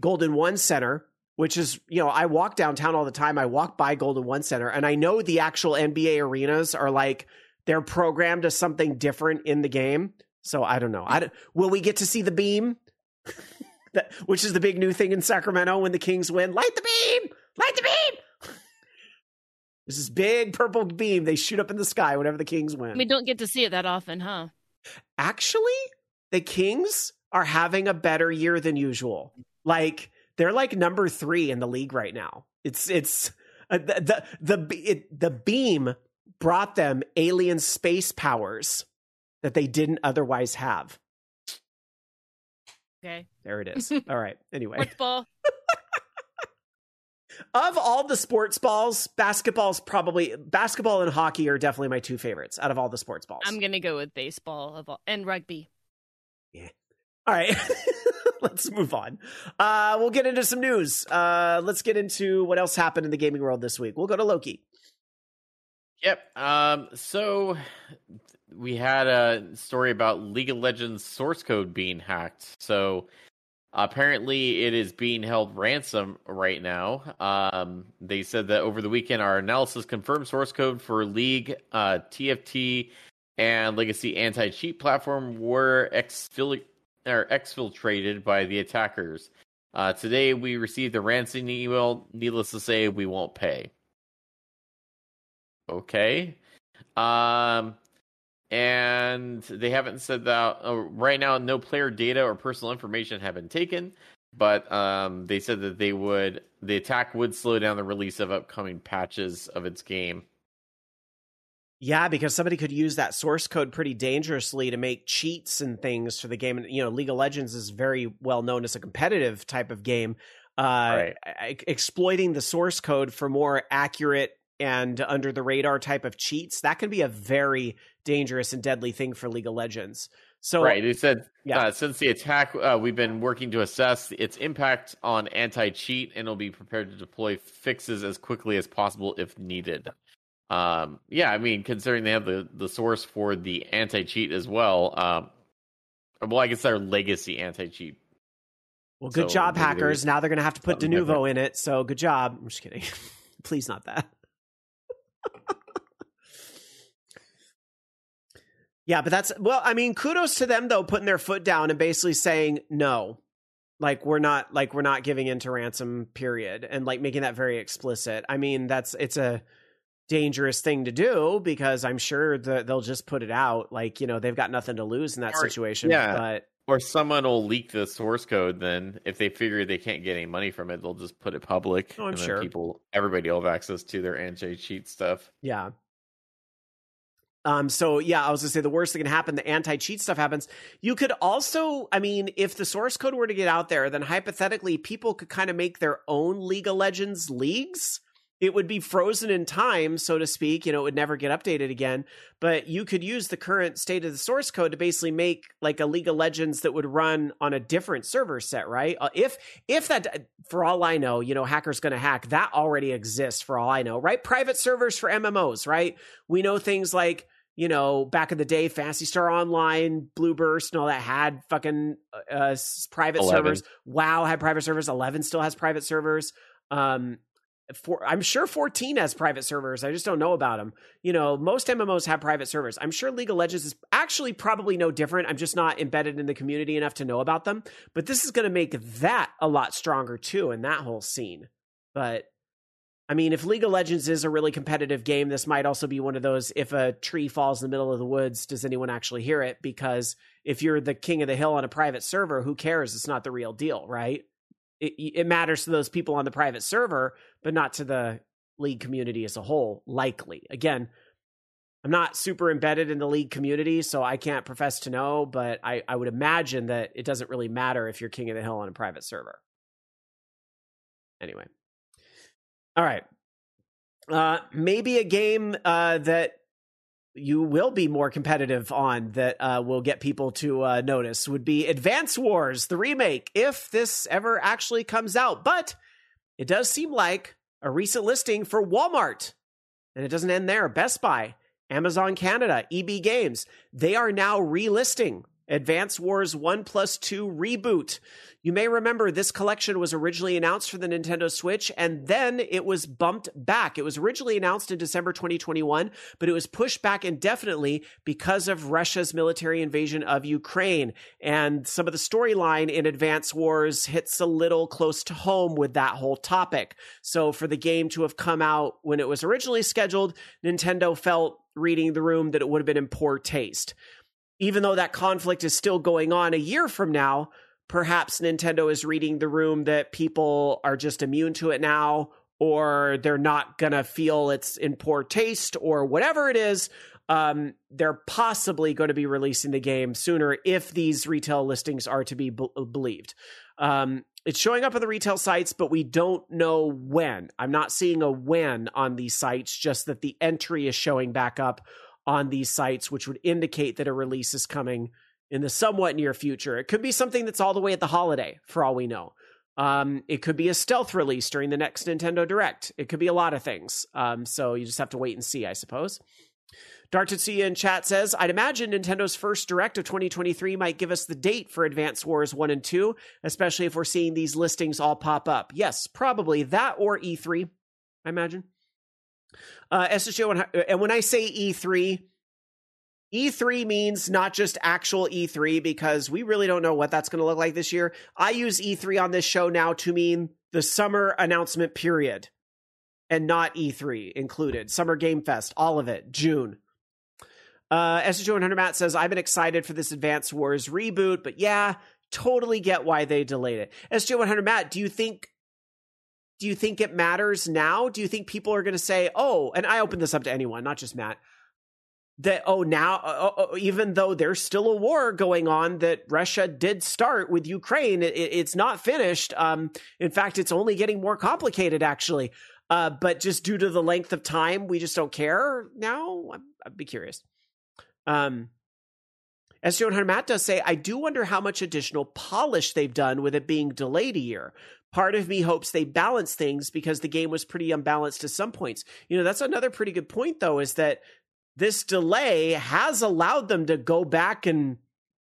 Golden One Center, which is, you know, I walk downtown all the time. I walk by Golden One Center, and I know the actual NBA arenas are like, they're programmed as something different in the game. So I don't know. Will we get to see the beam? Which is the big new thing in Sacramento when the Kings win. Light the beam! Light the beam! There's this big purple beam they shoot up in the sky whenever the Kings win. We don't get to see it that often, huh? Actually, the Kings are having a better year than usual. Like, they're like number 3 in the league right now. The beam brought them alien space powers that they didn't otherwise have. Okay. There it is. All right. Anyway. Sports ball. Of all the sports balls, basketball and hockey are definitely my two favorites out of all the sports balls. I'm going to go with baseball and rugby. Yeah. All right. Let's move on. We'll get into some news. Let's get into what else happened in the gaming world this week. We'll go to Loki. Yep. So we had a story about League of Legends source code being hacked. So apparently it is being held ransom right now. They said that over the weekend, our analysis confirmed source code for League, TFT, and Legacy anti-cheat platform were exfiltrated by the attackers. Today we received a ransom email. Needless to say, we won't pay. Okay. And they haven't said that right now. No player data or personal information have been taken, but they said that the attack would slow down the release of upcoming patches of its game. Yeah, because somebody could use that source code pretty dangerously to make cheats and things for the game. And, you know, League of Legends is very well known as a competitive type of game. Exploiting the source code for more accurate and under the radar type of cheats, that can be a very dangerous and deadly thing for League of Legends. So right, it said, yeah. Since the attack, we've been working to assess its impact on anti-cheat, and will be prepared to deploy fixes as quickly as possible if needed. Yeah, I mean, considering they have the source for the anti-cheat as well. Well, I guess they're legacy anti-cheat. Well, good job, hackers. Now they're going to have to put Denuvo in it. So good job. I'm just kidding. Please, not that. Yeah, but that's, well, I mean, kudos to them, though, putting their foot down and basically saying, no, like, we're not giving in to ransom, period. And like making that very explicit. I mean, it's a dangerous thing to do, because I'm sure they'll just put it out. Like, you know, they've got nothing to lose in that situation. Yeah. But, or someone will leak the source code. Then if they figure they can't get any money from it, they'll just put it public. Oh, I'm sure. Everybody will have access to their anti-cheat stuff. Yeah. So yeah, I was gonna say the worst that can happen, the anti-cheat stuff happens. You could also, I mean, if the source code were to get out there, then hypothetically people could kind of make their own League of Legends leagues. it would be frozen in time, so to speak. You know, it would never get updated again. But you could use the current state of the source code to basically make like a League of Legends that would run on a different server set, right? If that, for all I know, you know, hackers going to hack, that already exists for all I know, right? Private servers for MMOs, right? We know things like, you know, back in the day, Fantasy Star Online, Blueburst, and all that had fucking private 11. Servers. WoW had private servers. 11 still has private servers. I'm sure 14 has private servers. I just don't know about them. You know, most MMOs have private servers. I'm sure League of Legends is actually probably no different. I'm just not embedded in the community enough to know about them. But this is going to make that a lot stronger, too, in that whole scene. But I mean, if League of Legends is a really competitive game, this might also be one of those, if a tree falls in the middle of the woods, does anyone actually hear it? Because if you're the king of the hill on a private server, who cares? It's not the real deal, right? It matters to those people on the private server, but not to the League community as a whole, likely. Again, I'm not super embedded in the League community, so I can't profess to know, but I would imagine that it doesn't really matter if you're king of the hill on a private server. Anyway. All right. Maybe a game that you will be more competitive on that will get people to notice would be Advance Wars, the remake, if this ever actually comes out. But it does seem like a recent listing for Walmart. And it doesn't end there. Best Buy, Amazon Canada, EB Games, they are now relisting Advance Wars 1+2 Reboot. You may remember this collection was originally announced for the Nintendo Switch, and then it was bumped back. It was originally announced in December 2021, but it was pushed back indefinitely because of Russia's military invasion of Ukraine. And some of the storyline in Advance Wars hits a little close to home with that whole topic. So for the game to have come out when it was originally scheduled, Nintendo felt, reading the room, that it would have been in poor taste. Even though that conflict is still going on a year from now, perhaps Nintendo is reading the room that people are just immune to it now, or they're not going to feel it's in poor taste, or whatever it is. They're possibly going to be releasing the game sooner if these retail listings are to be believed. It's showing up on the retail sites, but we don't know when. I'm not seeing a when on these sites, just that the entry is showing back up on these sites, which would indicate that a release is coming in the somewhat near future. It could be something that's all the way at the holiday, for all we know. It could be a stealth release during the next Nintendo Direct. It could be a lot of things. So you just have to wait and see, I suppose. Dartitsuya in chat says, I'd imagine Nintendo's first Direct of 2023 might give us the date for Advance Wars 1 and 2, especially if we're seeing these listings all pop up. Yes, probably that or E3, I imagine. And when I say E3, E3 means not just actual E3, because we really don't know what that's going to look like this year. I use E3 on this show now to mean the summer announcement period and not E3 included. Summer Game Fest, all of it, June. SJ100 Matt says, I've been excited for this Advance Wars reboot, but yeah, totally get why they delayed it. SJ100 Matt, do you think it matters now? Do you think people are going to say, oh, and I open this up to anyone, not just Matt, that, oh, now, even though there's still a war going on that Russia did start with Ukraine, it's not finished. In fact, it's only getting more complicated, actually. But just due to the length of time, we just don't care now? I'd be curious. As Joan Hunter Matt does say, I do wonder how much additional polish they've done with it being delayed a year. Part of me hopes they balance things because the game was pretty unbalanced at some points. You know, that's another pretty good point, though, is that this delay has allowed them to go back and,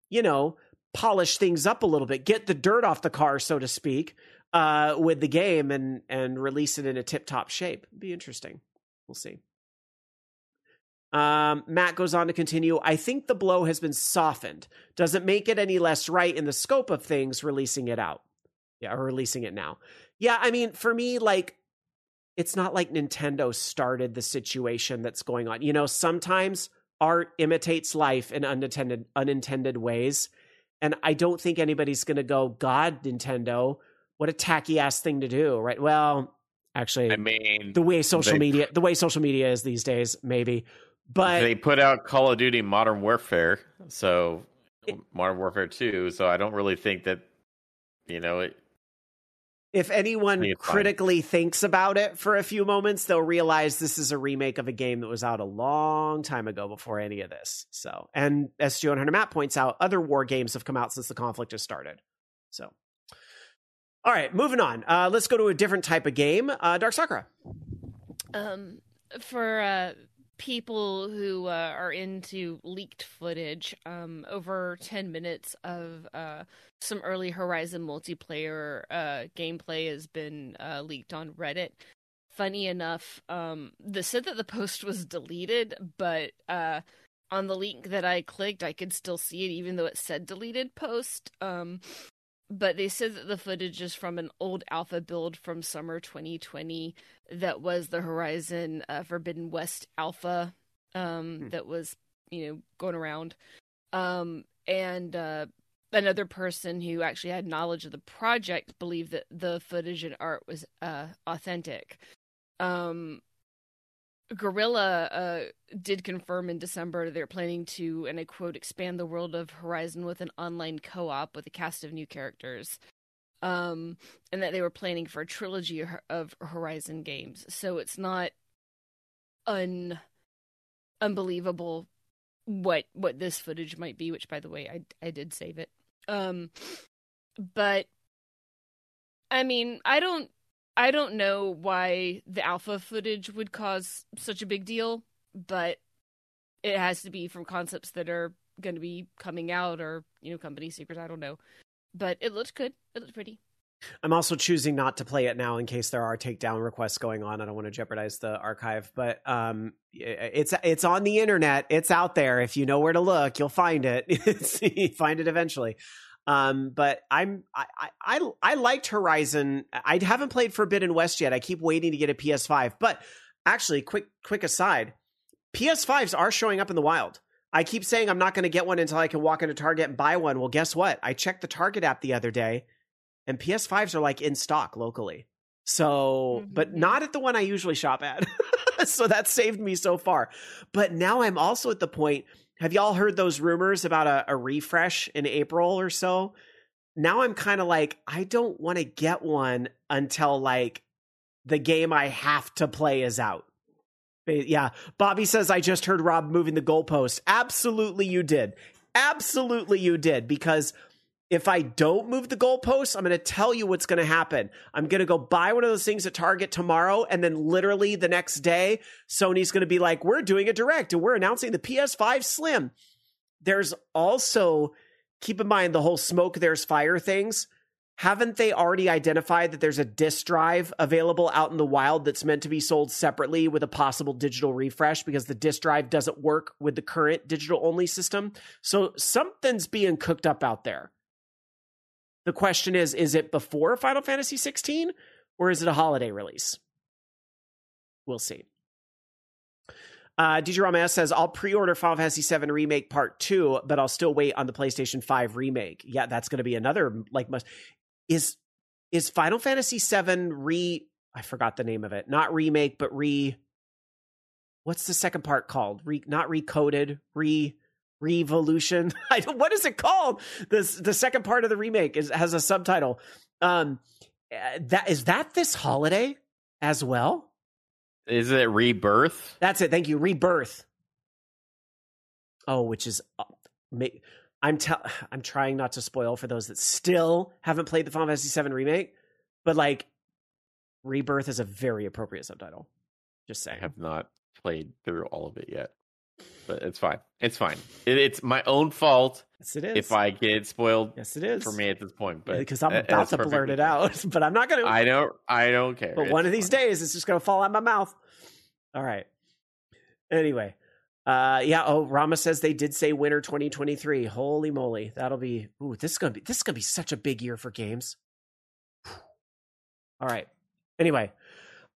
you know, polish things up a little bit, get the dirt off the car, so to speak, with the game and release it in a tip-top shape. It'd be interesting. We'll see. Matt goes on to continue, I think the blow has been softened. Doesn't make it any less right in the scope of things releasing it out. Yeah, or releasing it now. Yeah, I mean, for me, like, it's not like Nintendo started the situation that's going on. You know, sometimes art imitates life in unintended ways. And I don't think anybody's going to go, God, Nintendo, what a tacky-ass thing to do, right? Well, actually, I mean, the way social media is these days, maybe. But they put out Call of Duty Modern Warfare, so Modern Warfare 2, so I don't really think that, you know, it If anyone critically thinks about it for a few moments, they'll realize this is a remake of a game that was out a long time ago before any of this. So, and as Joe and Hunter Matt points out, other war games have come out since the conflict has started. So, all right, moving on. Let's go to a different type of game. Dark Sakura. For people who are into leaked footage, over 10 minutes of some early Horizon multiplayer gameplay has been leaked on Reddit. Funny enough, they said that the post was deleted, but on the link that I clicked, I could still see it, even though it said deleted post. But they said that the footage is from an old alpha build from summer 2020 that was the Horizon Forbidden West alpha that was, you know, going around. And another person who actually had knowledge of the project believed that the footage and art was authentic. Guerrilla did confirm in December they're planning to, and I quote, expand the world of Horizon with an online co-op with a cast of new characters, and that they were planning for a trilogy of Horizon games. So it's not unbelievable what this footage might be, which, by the way, I did save it. But, I mean, I don't know why the alpha footage would cause such a big deal, but it has to be from concepts that are going to be coming out or, you know, company secrets. I don't know. But it looked good. It looked pretty. I'm also choosing not to play it now in case there are takedown requests going on. I don't want to jeopardize the archive, but it's on the internet. It's out there. If you know where to look, you'll find it. You find it eventually. But I liked Horizon. I haven't played Forbidden West yet. I keep waiting to get a PS5, but actually quick aside, PS5s are showing up in the wild. I keep saying I'm not going to get one until I can walk into Target and buy one. Well, guess what? I checked the Target app the other day and PS5s are like in stock locally. So, but not at the one I usually shop at. So that saved me so far. But now I'm also at the point, have y'all heard those rumors about a refresh in April or so? Now I'm kind of like, I don't want to get one until like the game I have to play is out. But yeah. Bobby says, I just heard Rob moving the goalpost. Absolutely you did. Absolutely you did. Because if I don't move the goalposts, I'm going to tell you what's going to happen. I'm going to go buy one of those things at Target tomorrow, and then literally the next day, Sony's going to be like, we're doing a direct, and we're announcing the PS5 Slim. There's also, keep in mind, the whole smoke, there's fire things. Haven't they already identified that there's a disk drive available out in the wild that's meant to be sold separately with a possible digital refresh because the disk drive doesn't work with the current digital-only system? So something's being cooked up out there. The question is it before Final Fantasy 16 or is it a holiday release? We'll see. DJ Rama S says, I'll pre-order Final Fantasy 7 Remake Part 2, but I'll still wait on the PlayStation 5 Remake. Yeah, that's going to be another, like, must. Is Final Fantasy 7 I forgot the name of it. Not Remake, but what's the second part called? Not Recoded, Revolution. What is it called? The second part of the remake has a subtitle. That this holiday as well? Is it Rebirth? That's it. Thank you. Rebirth. Oh, which is I'm trying not to spoil for those that still haven't played the Final Fantasy VII remake, but like Rebirth is a very appropriate subtitle. Just saying. I have not played through all of it yet. But it's fine. It's fine. It's my own fault. Yes, it is. If I get it spoiled, yes, it is for me at this point. But because I'm about to blurt it out, but I'm not going to. I don't care. But it's one of these days, it's just going to fall out of my mouth. All right. Anyway, yeah. Oh, Rama says they did say winter 2023. Holy moly, that'll be. Ooh, this is going to be such a big year for games. All right. Anyway,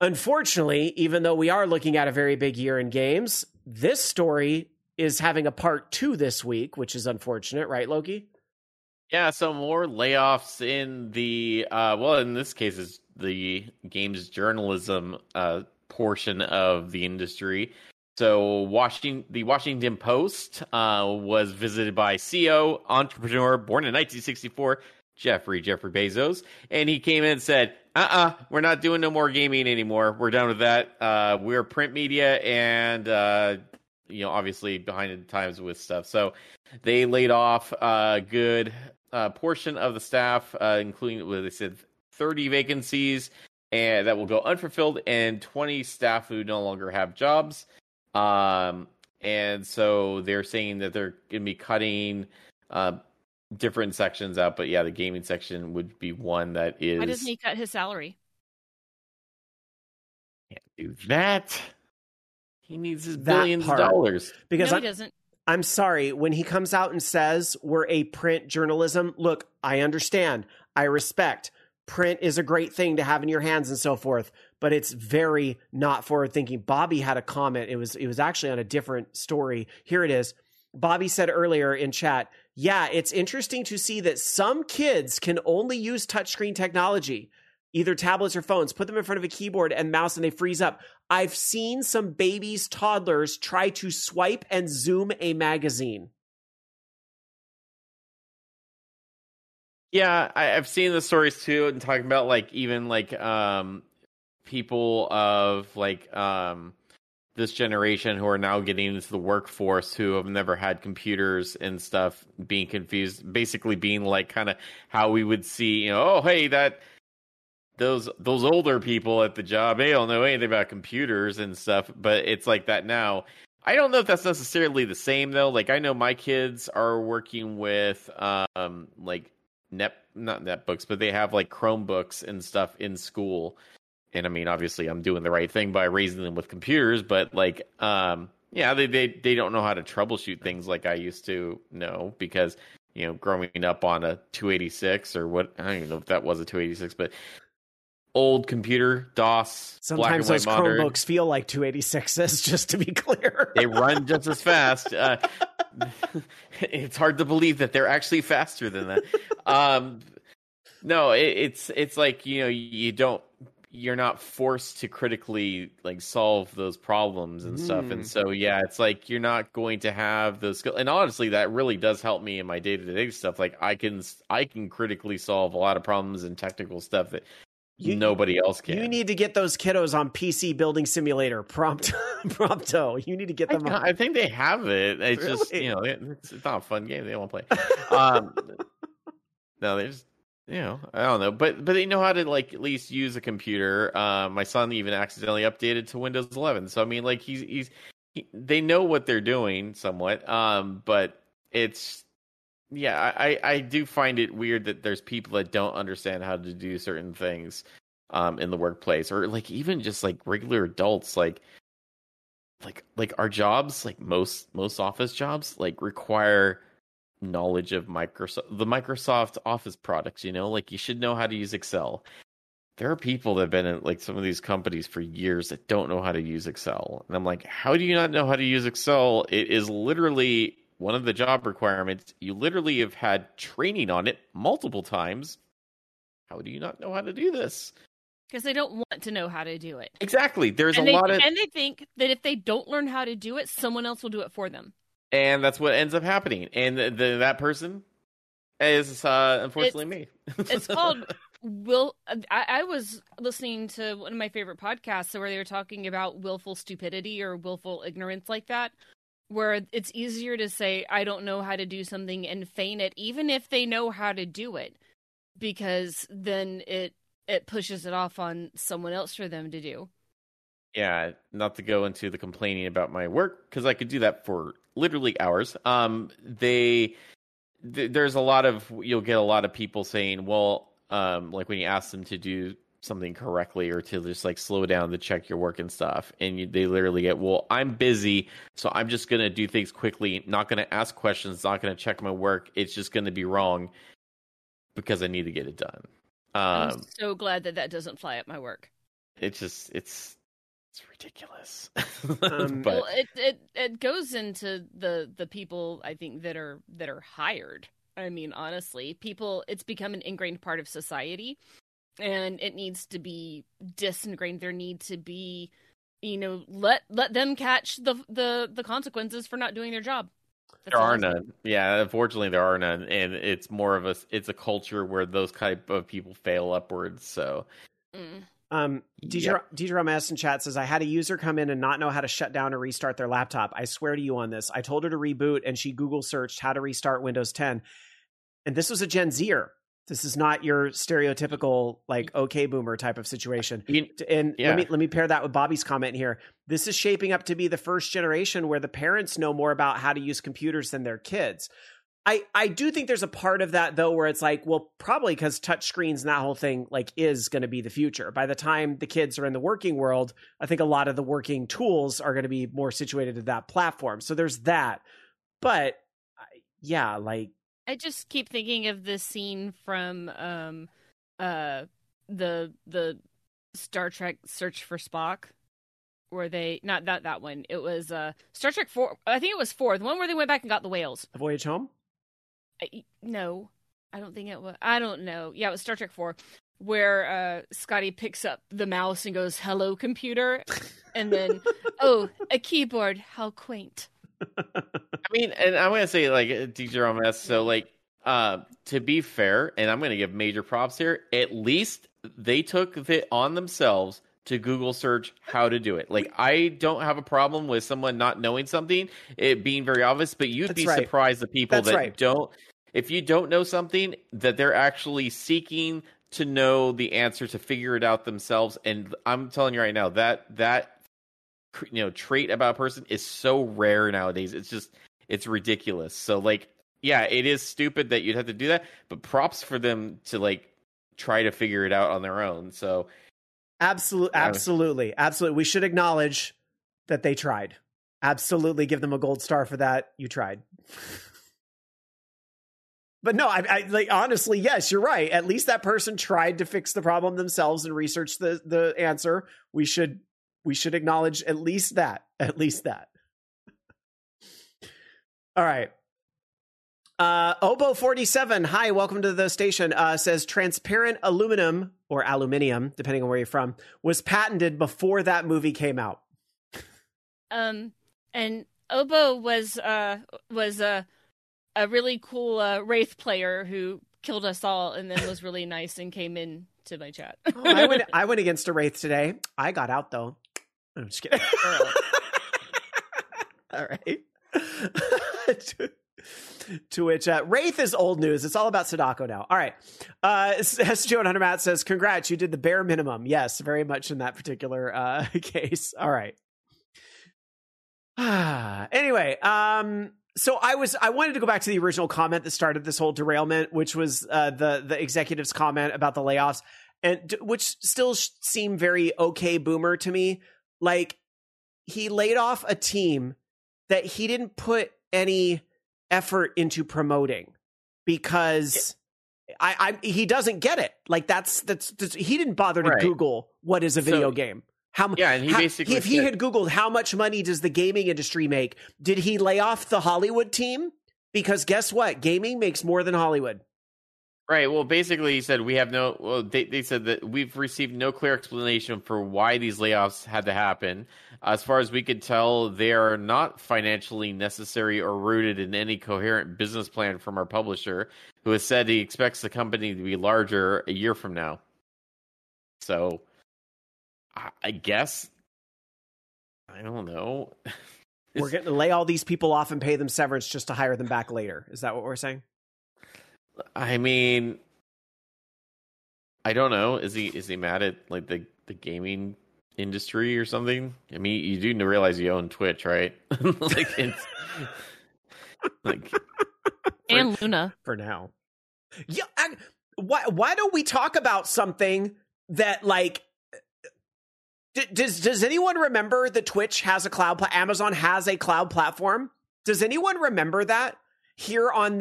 unfortunately, even though we are looking at a very big year in games. This story is having a part 2 this week, which is unfortunate, right, Loki? Yeah, so more layoffs in the, well, in this case, it's the games journalism portion of the industry. So the Washington Post was visited by CEO, entrepreneur, born in 1964, Jeffrey Bezos, and he came in and said, we're not doing no more gaming anymore. We're done with that. We're print media and, obviously behind the times with stuff. So they laid off a good portion of the staff, including, well, they said 30 vacancies and that will go unfulfilled, and 20 staff who no longer have jobs. And so they're saying that they're going to be cutting different sections out, but yeah, the gaming section would be one that is. Why doesn't he cut his salary? Can't do that. He needs his billions of dollars. Because no, he doesn't. I'm sorry, when he comes out and says we're a print journalism, look, I understand, I respect. Print is a great thing to have in your hands and so forth, but it's very not forward thinking. Bobby had a comment. It was actually on a different story. Here it is. Bobby said earlier in chat, yeah, it's interesting to see that some kids can only use touchscreen technology, either tablets or phones. Put them in front of a keyboard and mouse and they freeze up. I've seen some babies, toddlers try to swipe and zoom a magazine. Yeah, I've seen the stories too, and talking about like even like people of like this generation who are now getting into the workforce who have never had computers and stuff being confused, basically being like kind of how we would see, oh, hey, that those older people at the job, they don't know anything about computers and stuff, but it's like that now. I don't know if that's necessarily the same though. Like I know my kids are working with not netbooks, but they have like Chromebooks and stuff in school. And I mean, obviously I'm doing the right thing by raising them with computers, but like, they don't know how to troubleshoot things like I used to know, because, growing up on a 286 or what, I don't even know if that was a 286, but old computer, DOS. Sometimes those Chromebooks feel like 286s, just to be clear. They run just as fast. It's hard to believe that they're actually faster than that. No, it's like, you're not forced to critically like solve those problems and stuff. And so, yeah, it's like, you're not going to have those skills. And honestly, that really does help me in my day-to-day stuff. Like I can critically solve a lot of problems and technical stuff that nobody else can. You need to get those kiddos on PC Building Simulator prompto. You need to get them on. I think they have it. It's really? Just, it's not a fun game. They don't want to play. No, they just, I don't know. But they know how to like at least use a computer. My son even accidentally updated to Windows 11. So I mean, like they know what they're doing somewhat. But it's. Yeah, I do find it weird that there's people that don't understand how to do certain things in the workplace, or like even just like regular adults, like our jobs, like most office jobs, like require knowledge of the Microsoft Office products. Like you should know how to use Excel. There are people that have been in like some of these companies for years that don't know how to use Excel, and I'm like, how do you not know how to use Excel? It is literally one of the job requirements. You literally have had training on it multiple times. How do you not know how to do this? Because they don't want to know how to do it. Exactly. And they think that if they don't learn how to do it, someone else will do it for them. And that's what ends up happening. And that person is unfortunately me. It's called... I was listening to one of my favorite podcasts where they were talking about willful stupidity or willful ignorance like that, where it's easier to say, I don't know how to do something and feign it, even if they know how to do it, because then it pushes it off on someone else for them to do. Yeah, not to go into the complaining about my work, because I could do that for literally hours. There's a lot of, you'll get a lot of people saying, well, like when you ask them to do something correctly or to just like slow down to check your work and stuff, and they literally get, well, I'm busy, so I'm just gonna do things quickly, not gonna ask questions, not gonna check my work, it's just gonna be wrong because I need to get it done. I'm so glad that doesn't fly at my work. It's ridiculous. But well, it goes into the people I think that are hired. I mean, honestly, people, it's become an ingrained part of society. And it needs to be disingrained. There need to be, let them catch the consequences for not doing their job. There are none. Yeah, unfortunately, there are none. And it's more of a culture where those type of people fail upwards. So DJRMS in chat says, I had a user come in and not know how to shut down or restart their laptop. I swear to you on this. I told her to reboot and she Google searched how to restart Windows 10. And this was a Gen Zer. This is not your stereotypical, like, okay boomer type of situation. And let me pair that with Bobby's comment here. This is shaping up to be the first generation where the parents know more about how to use computers than their kids. I do think there's a part of that, though, where it's like, well, probably because touchscreens and that whole thing, like, is going to be the future. By the time the kids are in the working world, I think a lot of the working tools are going to be more situated to that platform. So there's that. But, yeah, like... I just keep thinking of the scene from the Star Trek Search for Spock, where they... Not that one. It was Star Trek 4. I think it was 4. The one where they went back and got the whales. A Voyage Home? No, I don't think it was. I don't know. Yeah, it was Star Trek 4, where Scotty picks up the mouse and goes, hello, computer. And then, oh, a keyboard. How quaint. I mean, and I'm going to say, like, DJRMS, so, like, to be fair, and I'm going to give major props here, at least they took it on themselves to Google search how to do it. Like, I don't have a problem with someone not knowing something, it being very obvious, but you'd be surprised the people that don't, if you don't know something, that they're actually seeking to know the answer to figure it out themselves. And I'm telling you right now, that you know, trait about a person is so rare nowadays. It's just, it's ridiculous. So, like, yeah, it is stupid that you'd have to do that, but props for them to, like, try to figure it out on their own. So, Absolutely. We should acknowledge that they tried. Absolutely, give them a gold star for that. You tried. But no, I like, honestly, yes, you're right. At least that person tried to fix the problem themselves and research the answer. We should acknowledge at least that. At least that. All right. Obo47, hi, welcome to the station, says transparent aluminum, or aluminium, depending on where you're from, was patented before that movie came out. And Obo was a really cool Wraith player who killed us all and then was really nice and came in to my chat. Oh, I went against a Wraith today. I got out, though. I'm just kidding. All right. To which Wraith is old news. It's all about Sadako now. All right. SJ 100 Matt says, congrats, you did the bare minimum. Yes, very much in that particular case. All right. Anyway, so I wanted to go back to the original comment that started this whole derailment, which was the executive's comment about the layoffs, and which still seem very okay boomer to me. Like, he laid off a team that he didn't put any effort into promoting because he doesn't get it. Like, that's he didn't bother to Google what is a video game. If he had Googled how much money does the gaming industry make, did he lay off the Hollywood team? Because guess what? Gaming makes more than Hollywood. Right. Well, basically, he said they said that we've received no clear explanation for why these layoffs had to happen. As far as we could tell, they are not financially necessary or rooted in any coherent business plan from our publisher, who has said he expects the company to be larger a year from now. So, I guess, I don't know. We're going to lay all these people off and pay them severance just to hire them back later. Is that what we're saying? I mean, I don't know. Is he mad at, like, the gaming industry or something? I mean, you do realize you own Twitch, right? Like, it's like, and Luna for now. Yeah. Why don't we talk about something that, like, does anyone remember that Twitch has a cloud? Amazon has a cloud platform. Does anyone remember that? Here on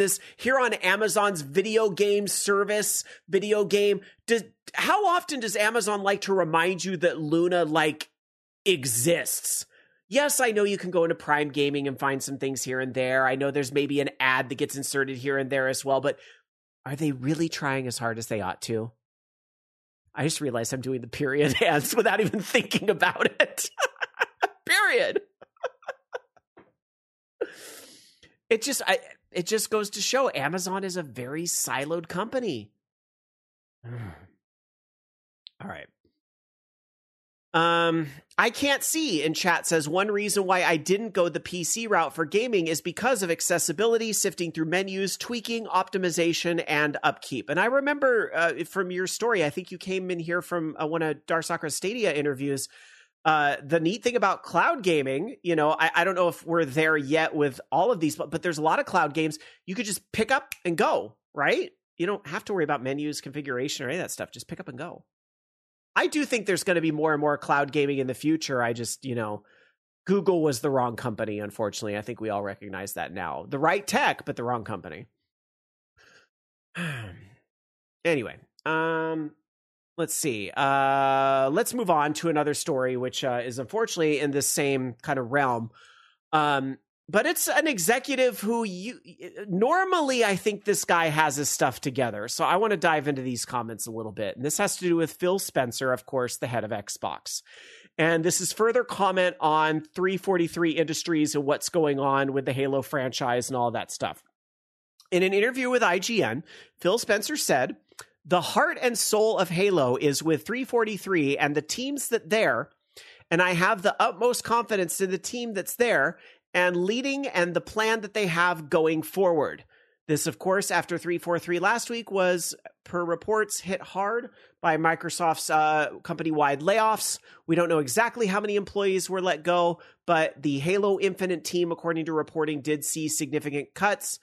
Amazon's video game service, how often does Amazon like to remind you that Luna, like, exists? Yes, I know you can go into Prime Gaming and find some things here and there. I know there's maybe an ad that gets inserted here and there as well, but are they really trying as hard as they ought to? I just realized I'm doing the period hands without even thinking about it. Period. It just goes to show Amazon is a very siloed company. All right. I can't see in chat says one reason why I didn't go the PC route for gaming is because of accessibility, sifting through menus, tweaking, optimization, and upkeep. And I remember from your story, I think you came in here from one of Darsakura's Stadia interviews. The neat thing about cloud gaming, you know, I don't know if we're there yet with all of these, but there's a lot of cloud games you could just pick up and go, right? You don't have to worry about menus, configuration, or any of that stuff. Just pick up and go. I do think there's going to be more and more cloud gaming in the future. I just, you know, Google was the wrong company, unfortunately. I think we all recognize that now. The right tech, but the wrong company. Anyway, let's see. Let's move on to another story, which is unfortunately in this same kind of realm. But it's an executive who normally I think this guy has his stuff together. So I want to dive into these comments a little bit. And this has to do with Phil Spencer, of course, the head of Xbox. And this is further comment on 343 Industries and what's going on with the Halo franchise and all that stuff. In an interview with IGN, Phil Spencer said, "The heart and soul of Halo is with 343 and the teams that there. And I have the utmost confidence in the team that's there and leading and the plan that they have going forward." This, of course, after 343 last week was, per reports, hit hard by Microsoft's company-wide layoffs. We don't know exactly how many employees were let go, but the Halo Infinite team, according to reporting, did see significant cuts,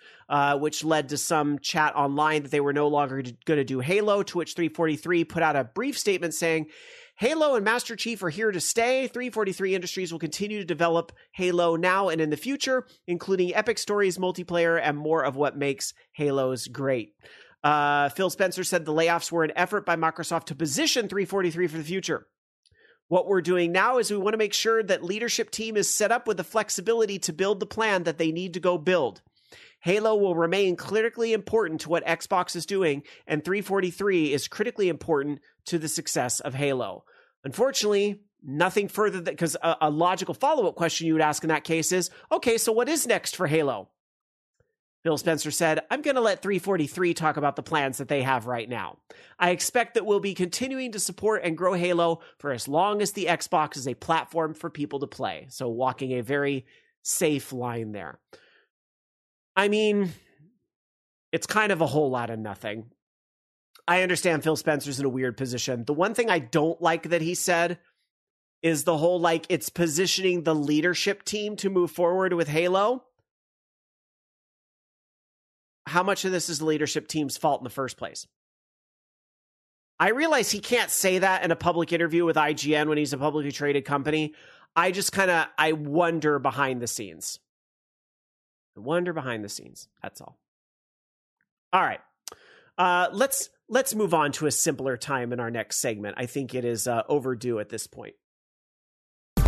which led to some chat online that they were no longer going to do Halo, to which 343 put out a brief statement saying, "Halo and Master Chief are here to stay. 343 Industries will continue to develop Halo now and in the future, including epic stories, multiplayer, and more of what makes Halos great." Phil Spencer said the layoffs were an effort by Microsoft to position 343 for the future. "What we're doing now is we want to make sure that leadership team is set up with the flexibility to build the plan that they need to go build. Halo will remain critically important to what Xbox is doing, and 343 is critically important to the success of Halo." Unfortunately, nothing further, because a logical follow-up question you would ask in that case is, okay, so what is next for Halo? Phil Spencer said, "I'm going to let 343 talk about the plans that they have right now. I expect that we'll be continuing to support and grow Halo for as long as the Xbox is a platform for people to play." So walking a very safe line there. I mean, it's kind of a whole lot of nothing. I understand Phil Spencer's in a weird position. The one thing I don't like that he said is the whole, like, it's positioning the leadership team to move forward with Halo. How much of this is the leadership team's fault in the first place? I realize he can't say that in a public interview with IGN when he's a publicly traded company. I just kind of, I wonder behind the scenes. That's all. All right. Let's move on to a simpler time in our next segment. I think it is overdue at this point. And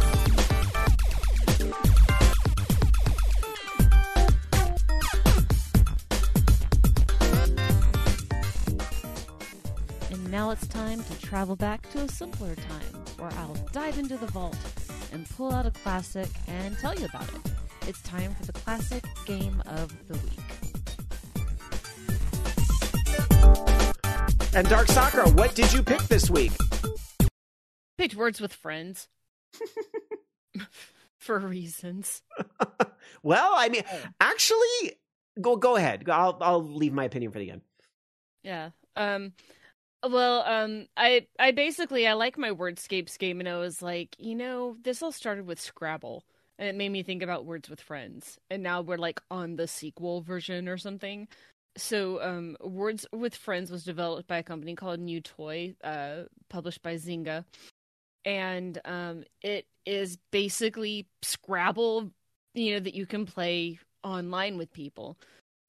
now it's time to travel back to a simpler time where I'll dive into the vault and pull out a classic and tell you about it. It's time for the classic game of the week. And Dark Sakura, what did you pick this week? Picked Words with Friends. For reasons. Well, I mean, actually, go ahead. I'll leave my opinion for the end. Yeah. I like my Wordscapes game, and I was like, you know, this all started with Scrabble. And it made me think about Words with Friends. And now we're like on the sequel version or something. So Words with Friends was developed by a company called New Toy, published by Zynga. And it is basically Scrabble, you know, that you can play online with people.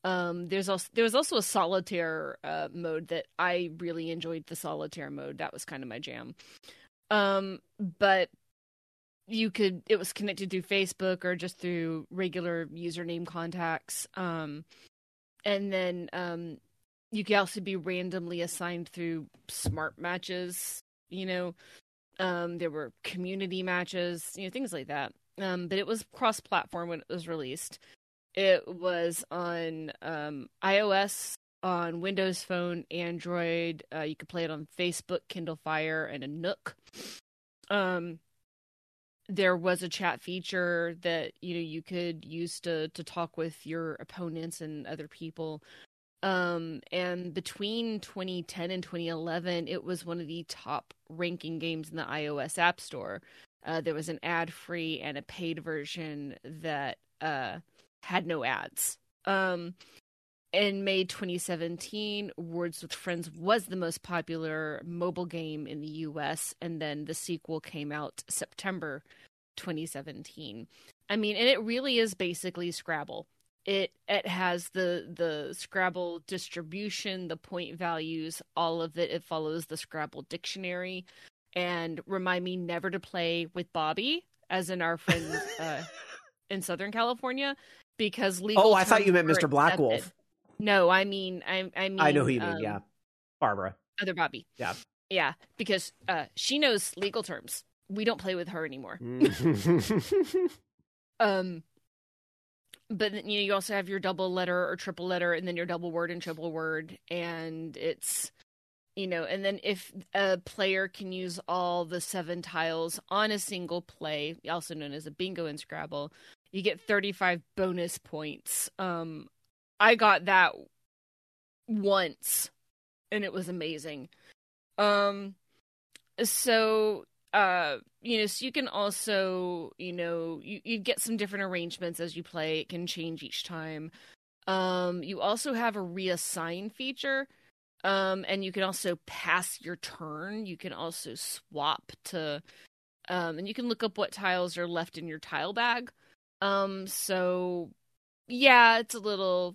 There was also a solitaire mode that I really enjoyed. The solitaire mode, that was kind of my jam. But it was connected through Facebook or just through regular username contacts. And then you could also be randomly assigned through smart matches, you know. There were community matches, you know, things like that. But it was cross-platform when it was released. It was on iOS, on Windows Phone, Android. You could play it on Facebook, Kindle Fire, and a Nook. There was a chat feature that, you know, you could use to talk with your opponents and other people. And between 2010 and 2011, it was one of the top ranking games in the iOS App Store. There was an ad-free and a paid version that had no ads. In May 2017, Words with Friends was the most popular mobile game in the U.S., and then the sequel came out September 2017. I mean, and it really is basically Scrabble. It has the Scrabble distribution, the point values, all of it. It follows the Scrabble dictionary. And remind me never to play with Bobby, as in our friends in Southern California, because legal. Oh, I thought you meant Mr. Black Wolf. No, I mean I know who you mean. Yeah, Barbara. Other Bobby. Yeah, yeah, because she knows legal terms. We don't play with her anymore. But you know, you also have your double letter or triple letter, and then your double word and triple word, and it's. You know, and then if a player can use all the 7 tiles on a single play, also known as a bingo in Scrabble, you get 35 bonus points. I got that once, and it was amazing. You know, so you can also, you know, you get some different arrangements as you play. It can change each time. You also have a reassign feature. And you can also pass your turn. You can also swap to... and you can look up what tiles are left in your tile bag. So, yeah, it's a little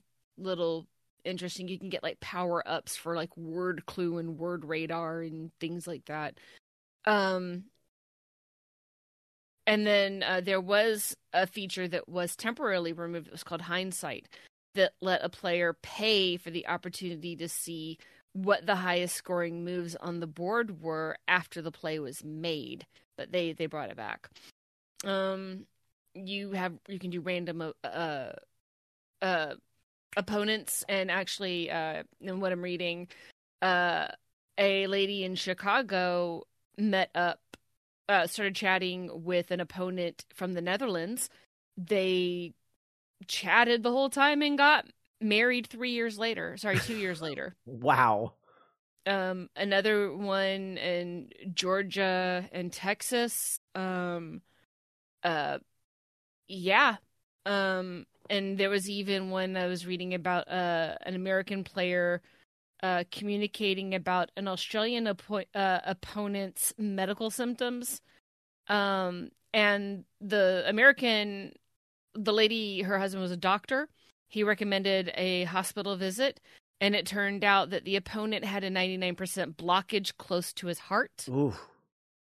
interesting. You can get, like, power-ups for, like, word clue and word radar and things like that. And then there was a feature that was temporarily removed. It was called Hindsight, that let a player pay for the opportunity to see what the highest scoring moves on the board were after the play was made, but they brought it back. You can do random opponents, and actually in what I'm reading, a lady in Chicago met up, started chatting with an opponent from the Netherlands. They chatted the whole time and got married 2 years later. Wow. Another one in Georgia and Texas. And there was even one I was reading about an American player communicating about an Australian opponent's medical symptoms. And the American, the lady, her husband was a doctor. He recommended a hospital visit, and it turned out that the opponent had a 99% blockage close to his heart. Ooh.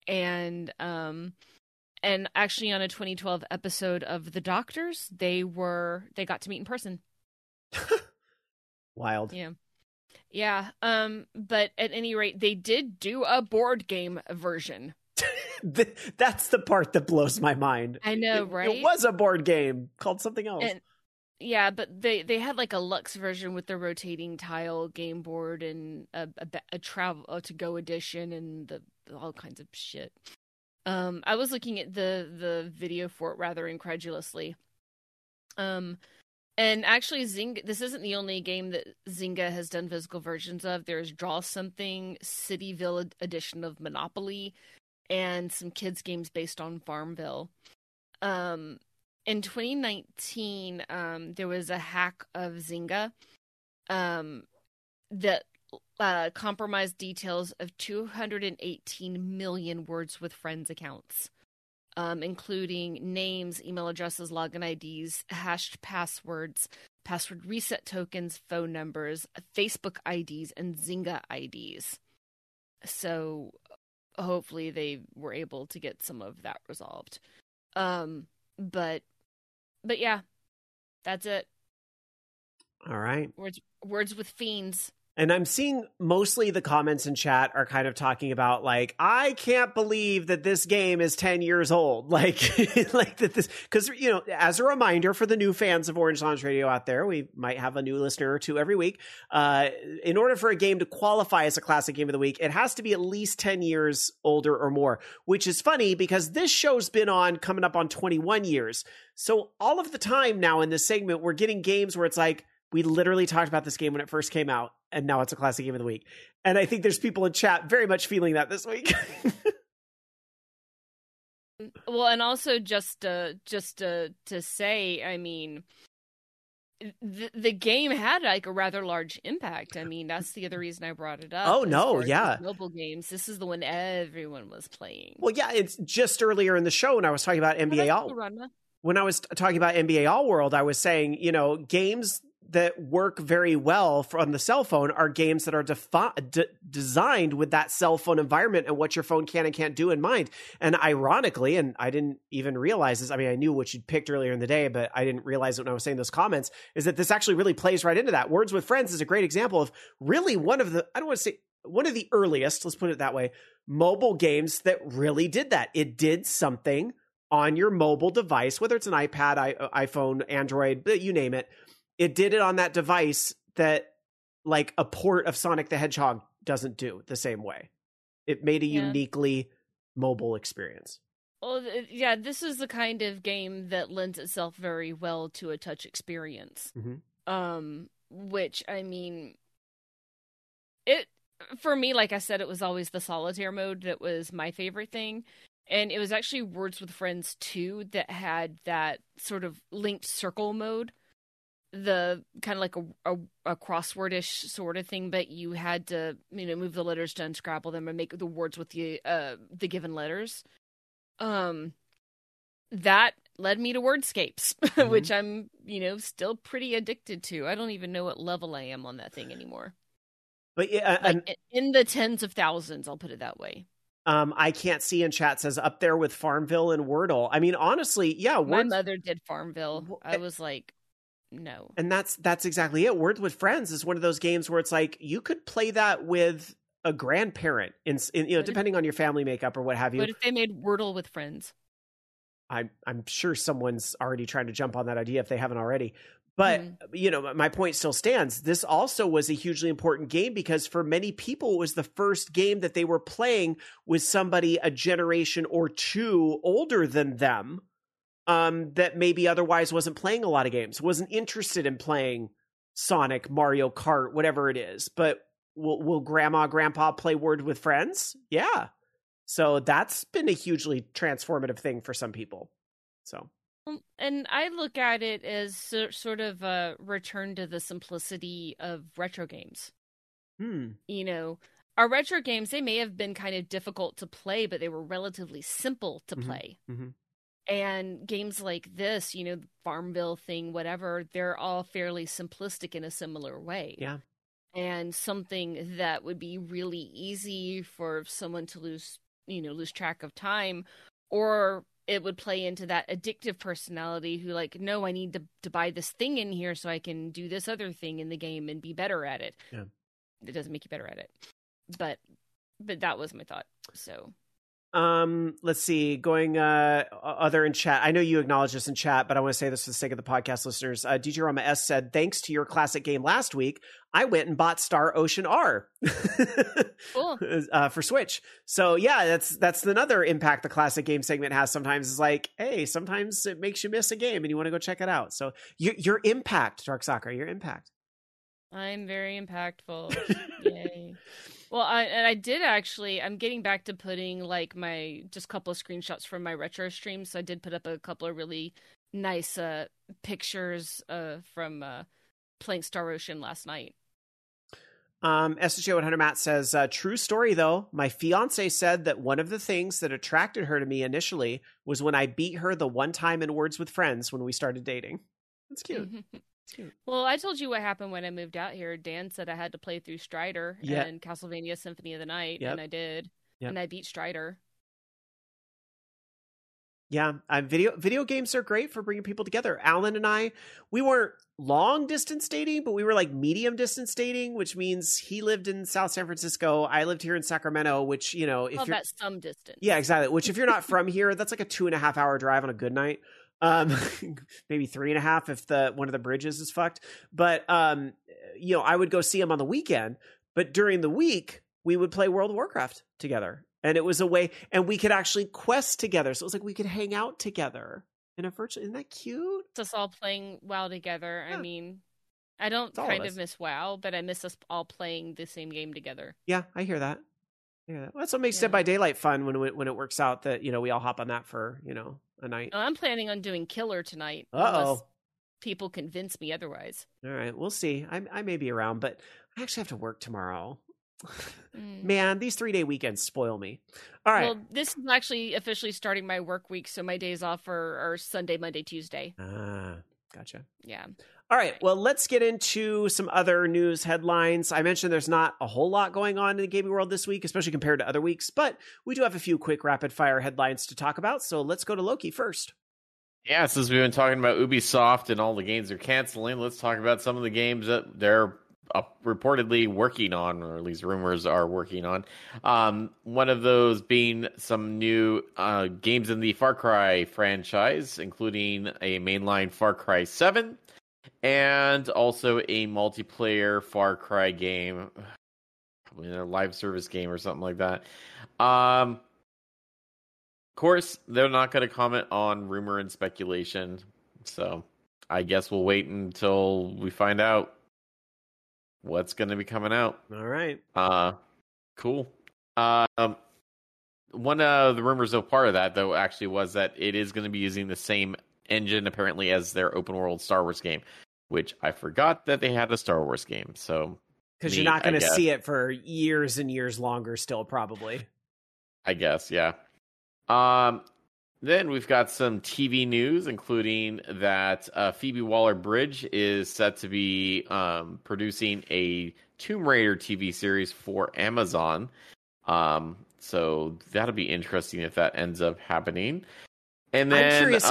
And actually, on a 2012 episode of The Doctors, they got to meet in person. Wild. Yeah. Yeah. But at any rate, they did do a board game version. That's the part that blows my mind. I know, right? It was a board game called something else. And, yeah, but they had like a luxe version with the rotating tile game board and a travel to go edition and all kinds of shit. I was looking at the video for it rather incredulously. And actually, Zynga, this isn't the only game that Zynga has done physical versions of. There's Draw Something, Cityville edition of Monopoly, and some kids' games based on Farmville. In 2019, there was a hack of Zynga that compromised details of 218 million Words with Friends accounts, including names, email addresses, login IDs, hashed passwords, password reset tokens, phone numbers, Facebook IDs, and Zynga IDs. So... hopefully they were able to get some of that resolved. But yeah, that's it. All right. Words with Fiends. And I'm seeing mostly the comments in chat are kind of talking about, like, I can't believe that this game is 10 years old. Like, like that this, because, you know, as a reminder for the new fans of Orange Lounge Radio out there, we might have a new listener or two every week. In order for a game to qualify as a classic game of the week, it has to be at least 10 years older or more, which is funny because this show's been on coming up on 21 years. So all of the time now in this segment, we're getting games where it's like, we literally talked about this game when it first came out, and now it's a classic game of the week. And I think there's people in chat very much feeling that this week. Well, and also just to say, I mean, the game had like a rather large impact. I mean, that's the other reason I brought it up. Oh no, yeah. Mobile games. This is the one everyone was playing. Well, yeah, it's just earlier in the show when I was talking about NBA All. When I was talking about NBA All World, I was saying, you know, games that work very well on the cell phone are games that are designed with that cell phone environment and what your phone can and can't do in mind. And ironically, and I didn't even realize this, I mean, I knew what you'd picked earlier in the day, but I didn't realize it when I was saying those comments, is that this actually really plays right into that. Words with Friends is a great example of really one of the, I don't want to say one of the earliest, let's put it that way, mobile games that really did that. It did something on your mobile device, whether it's an iPad, iPhone, Android, you name it. It did it on that device that, like, a port of Sonic the Hedgehog doesn't do the same way. It made a uniquely mobile experience. Well, yeah, this is the kind of game that lends itself very well to a touch experience. Mm-hmm. Which, I mean, it, for me, like I said, it was always the solitaire mode that was my favorite thing. And it was actually Words with Friends 2 that had that sort of linked circle mode. The kind of like a crossword-ish sort of thing, but you had to, you know, move the letters to unscrabble them and make the words with the given letters. That led me to Wordscapes, mm-hmm. which I'm, you know, still pretty addicted to. I don't even know what level I am on that thing anymore. But yeah, like in the tens of thousands, I'll put it that way. I can't see in chat says up there with Farmville and Wordle. I mean, honestly, yeah. My mother did Farmville. Well, I was like, no. And that's exactly it. Words with Friends is one of those games where it's like you could play that with a grandparent, in you know, depending on your family makeup or what have you. But if they made Wordle with Friends, I'm sure someone's already trying to jump on that idea if they haven't already. But you know, my point still stands. This also was a hugely important game because for many people, it was the first game that they were playing with somebody a generation or two older than them. That maybe otherwise wasn't playing a lot of games, wasn't interested in playing Sonic, Mario Kart, whatever it is. But will grandma, grandpa play Word with Friends? Yeah. So that's been a hugely transformative thing for some people. So, and I look at it as sort of a return to the simplicity of retro games. You know, our retro games, they may have been kind of difficult to play, but they were relatively simple to play. Mm-hmm. And games like this, you know, the Farmville thing, whatever, they're all fairly simplistic in a similar way. Yeah. And something that would be really easy for someone to lose track of time, or it would play into that addictive personality who, like, no, I need to buy this thing in here so I can do this other thing in the game and be better at it. Yeah. It doesn't make you better at it. But that was my thought, so... Let's see, going other in chat. I know you acknowledge this in chat, but I want to say this for the sake of the podcast listeners. DJ Rama S said, thanks to your classic game last week, I went and bought Star Ocean R cool. For Switch. So yeah, that's another impact the classic game segment has sometimes. Is like, hey, sometimes it makes you miss a game and you want to go check it out. So your impact, Dark Soccer, your impact. I'm very impactful. Yay. Well, I did actually, I'm getting back to putting like my, just a couple of screenshots from my retro stream. So I did put up a couple of really nice pictures from playing Star Ocean last night. SJ 100 Matt says, true story though. My fiance said that one of the things that attracted her to me initially was when I beat her the one time in Words with Friends when we started dating. That's cute. Well, I told you what happened when I moved out here. Dan said I had to play through Strider and Castlevania Symphony of the Night, and I did. Yep. And I beat Strider. Yeah, video games are great for bringing people together. Alan and I, we weren't long distance dating, but we were like medium distance dating, which means he lived in South San Francisco. I lived here in Sacramento, which, you know, if that's some distance. Yeah, exactly. Which if you're not from here, that's like a 2.5 hour drive on a good night. Maybe 3.5 if one of the bridges is fucked. But, you know, I would go see him on the weekend, but during the week we would play World of Warcraft together. And it was a way, and we could actually quest together. So it was like we could hang out together in a virtual. Isn't that cute? It's us all playing WoW together. Yeah. I mean, I don't kind of miss WoW, but I miss us all playing the same game together. Yeah, I hear that. Yeah, well, that's what makes Dead by Daylight fun when it works out that, you know, we all hop on that for, you know, a night. I'm planning on doing Killer tonight. Unless people convince me otherwise. All right, we'll see. I may be around, but I actually have to work tomorrow. Man, these 3-day weekends spoil me. All right. Well, this is actually officially starting my work week, so my days off are Sunday, Monday, Tuesday. Ah, gotcha. Yeah. All right. Well, let's get into some other news headlines. I mentioned there's not a whole lot going on in the gaming world this week, especially compared to other weeks, but we do have a few quick rapid fire headlines to talk about. So let's go to Loki first. Yeah, since we've been talking about Ubisoft and all the games they're canceling, let's talk about some of the games that they're reportedly working on, or at least rumors are working on. One of those being some new games in the Far Cry franchise, including a mainline Far Cry 7 and also a multiplayer Far Cry game, probably a live service game or something like that. Of course, they're not going to comment on rumor and speculation, so I guess we'll wait until we find out what's going to be coming out. All right. Cool. One of the rumors, though, part of that, though, actually was that it is going to be using the same engine, apparently, as their open-world Star Wars game, which I forgot that they had a Star Wars game. So, because you're not going to see it for years and years longer still, probably. I guess, yeah. Then we've got some TV news, including that Phoebe Waller-Bridge is set to be producing a Tomb Raider TV series for Amazon. So that'll be interesting if that ends up happening. And then, I'm curious,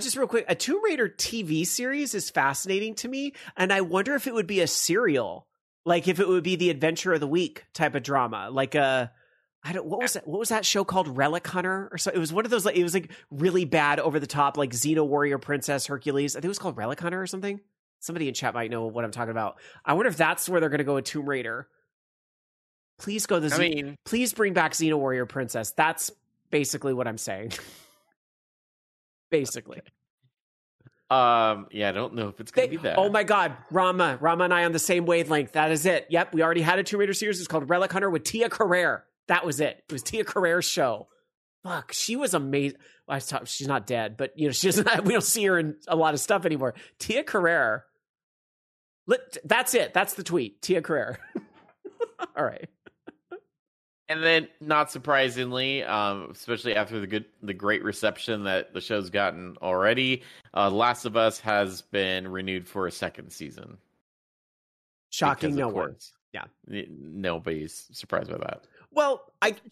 just real quick, a Tomb Raider TV series is fascinating to me, and I wonder if it would be a serial, like if it would be the Adventure of the Week type of drama, like a... What was that show called? Relic Hunter or so? It was one of those, like, it was like really bad over the top, like Xena Warrior Princess Hercules. I think it was called Relic Hunter or something. Somebody in chat might know what I'm talking about. I wonder if that's where they're going to go with Tomb Raider. Please go. Please bring back Xena Warrior Princess. That's basically what I'm saying. Basically. Okay. I don't know if it's going to be that. Oh my God, Rama and I on the same wavelength. That is it. Yep. We already had a Tomb Raider series. It's called Relic Hunter with Tia Carrere. That was it. It was Tia Carrere's show. Fuck, she was amazing. Well, she's not dead, but you know she doesn't. We don't see her in a lot of stuff anymore. Tia Carrere. That's it. That's the tweet. Tia Carrere. All right. And then, not surprisingly, especially after the great reception that the show's gotten already, Last of Us has been renewed for a second season. Shocking, no one. Yeah, nobody's surprised by that. Well,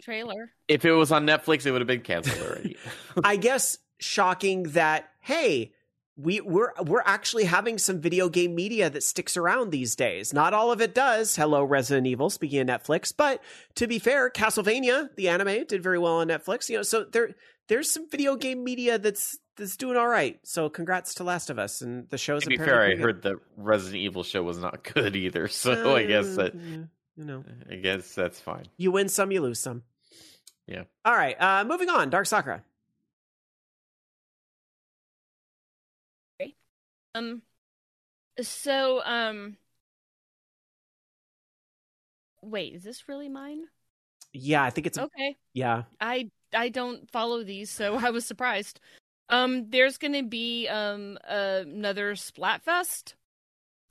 trailer. If it was on Netflix, it would have been canceled already. I guess shocking that, hey, we're actually having some video game media that sticks around these days. Not all of it does. Hello, Resident Evil, speaking of Netflix. But to be fair, Castlevania, the anime, did very well on Netflix. You know, so there's some video game media that's doing all right. So congrats to Last of Us and the show's. To be fair, I heard the Resident Evil show was not good either. So I guess that. Yeah. You know, I guess that's fine. You win some, you lose some. Yeah. All right. Moving on. Dark Sakura. Wait, is this really mine? Yeah, I think it's okay. Yeah. I don't follow these, so I was surprised. There's going to be another Splatfest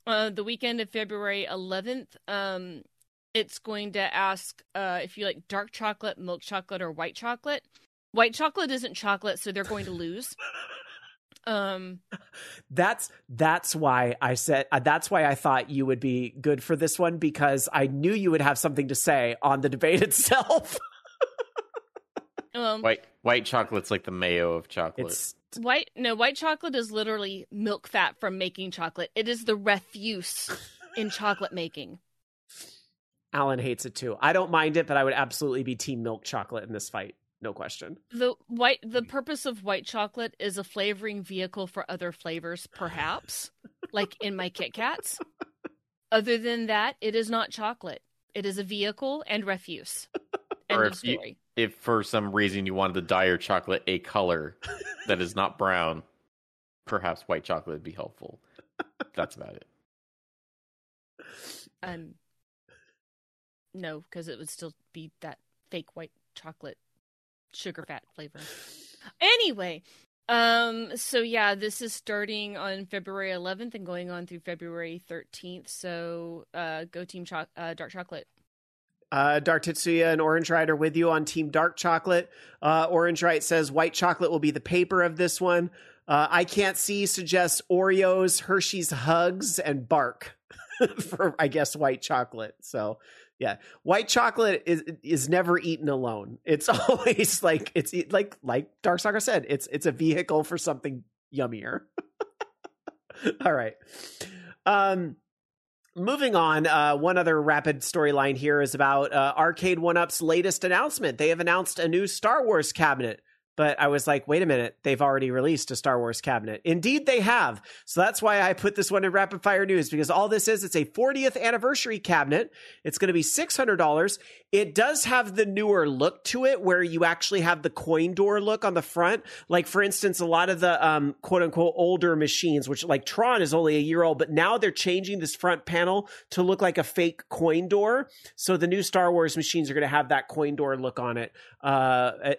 the weekend of February 11th. It's going to ask if you like dark chocolate, milk chocolate, or white chocolate. White chocolate isn't chocolate, so they're going to lose. That's why I said that's why I thought you would be good for this one, because I knew you would have something to say on the debate itself. White chocolate's like the mayo of chocolate. White chocolate is literally milk fat from making chocolate. It is the refuse in chocolate making. Alan hates it too. I don't mind it, but I would absolutely be team milk chocolate in this fight. No question. The purpose of white chocolate is a flavoring vehicle for other flavors, perhaps, like in my Kit Kats. Other than that, it is not chocolate. It is a vehicle and refuse. End of story. If for some reason you wanted to dye your chocolate a color that is not brown, perhaps white chocolate would be helpful. That's about it. No, because it would still be that fake white chocolate sugar fat flavor. Anyway, so yeah, this is starting on February 11th and going on through February 13th. So go Team Dark Chocolate. Dark Tetsuya and Orange Rite are with you on Team Dark Chocolate. Orange Rite says white chocolate will be the paper of this one. I Can't See suggests Oreos, Hershey's Hugs, and Bark for, I guess, white chocolate. So, yeah. White chocolate is never eaten alone. It's always like Dark Soccer said, it's a vehicle for something yummier. All right. Moving on, one other rapid storyline here is about Arcade 1-Up's latest announcement. They have announced a new Star Wars cabinet, but I was like, wait a minute, they've already released a Star Wars cabinet. Indeed, they have. So that's why I put this one in Rapid Fire News, because all this is, it's a 40th anniversary cabinet. It's going to be $600. It does have the newer look to it, where you actually have the coin door look on the front. Like, for instance, a lot of the quote-unquote older machines, which like Tron is only a year old, but now they're changing this front panel to look like a fake coin door. So the new Star Wars machines are going to have that coin door look on it,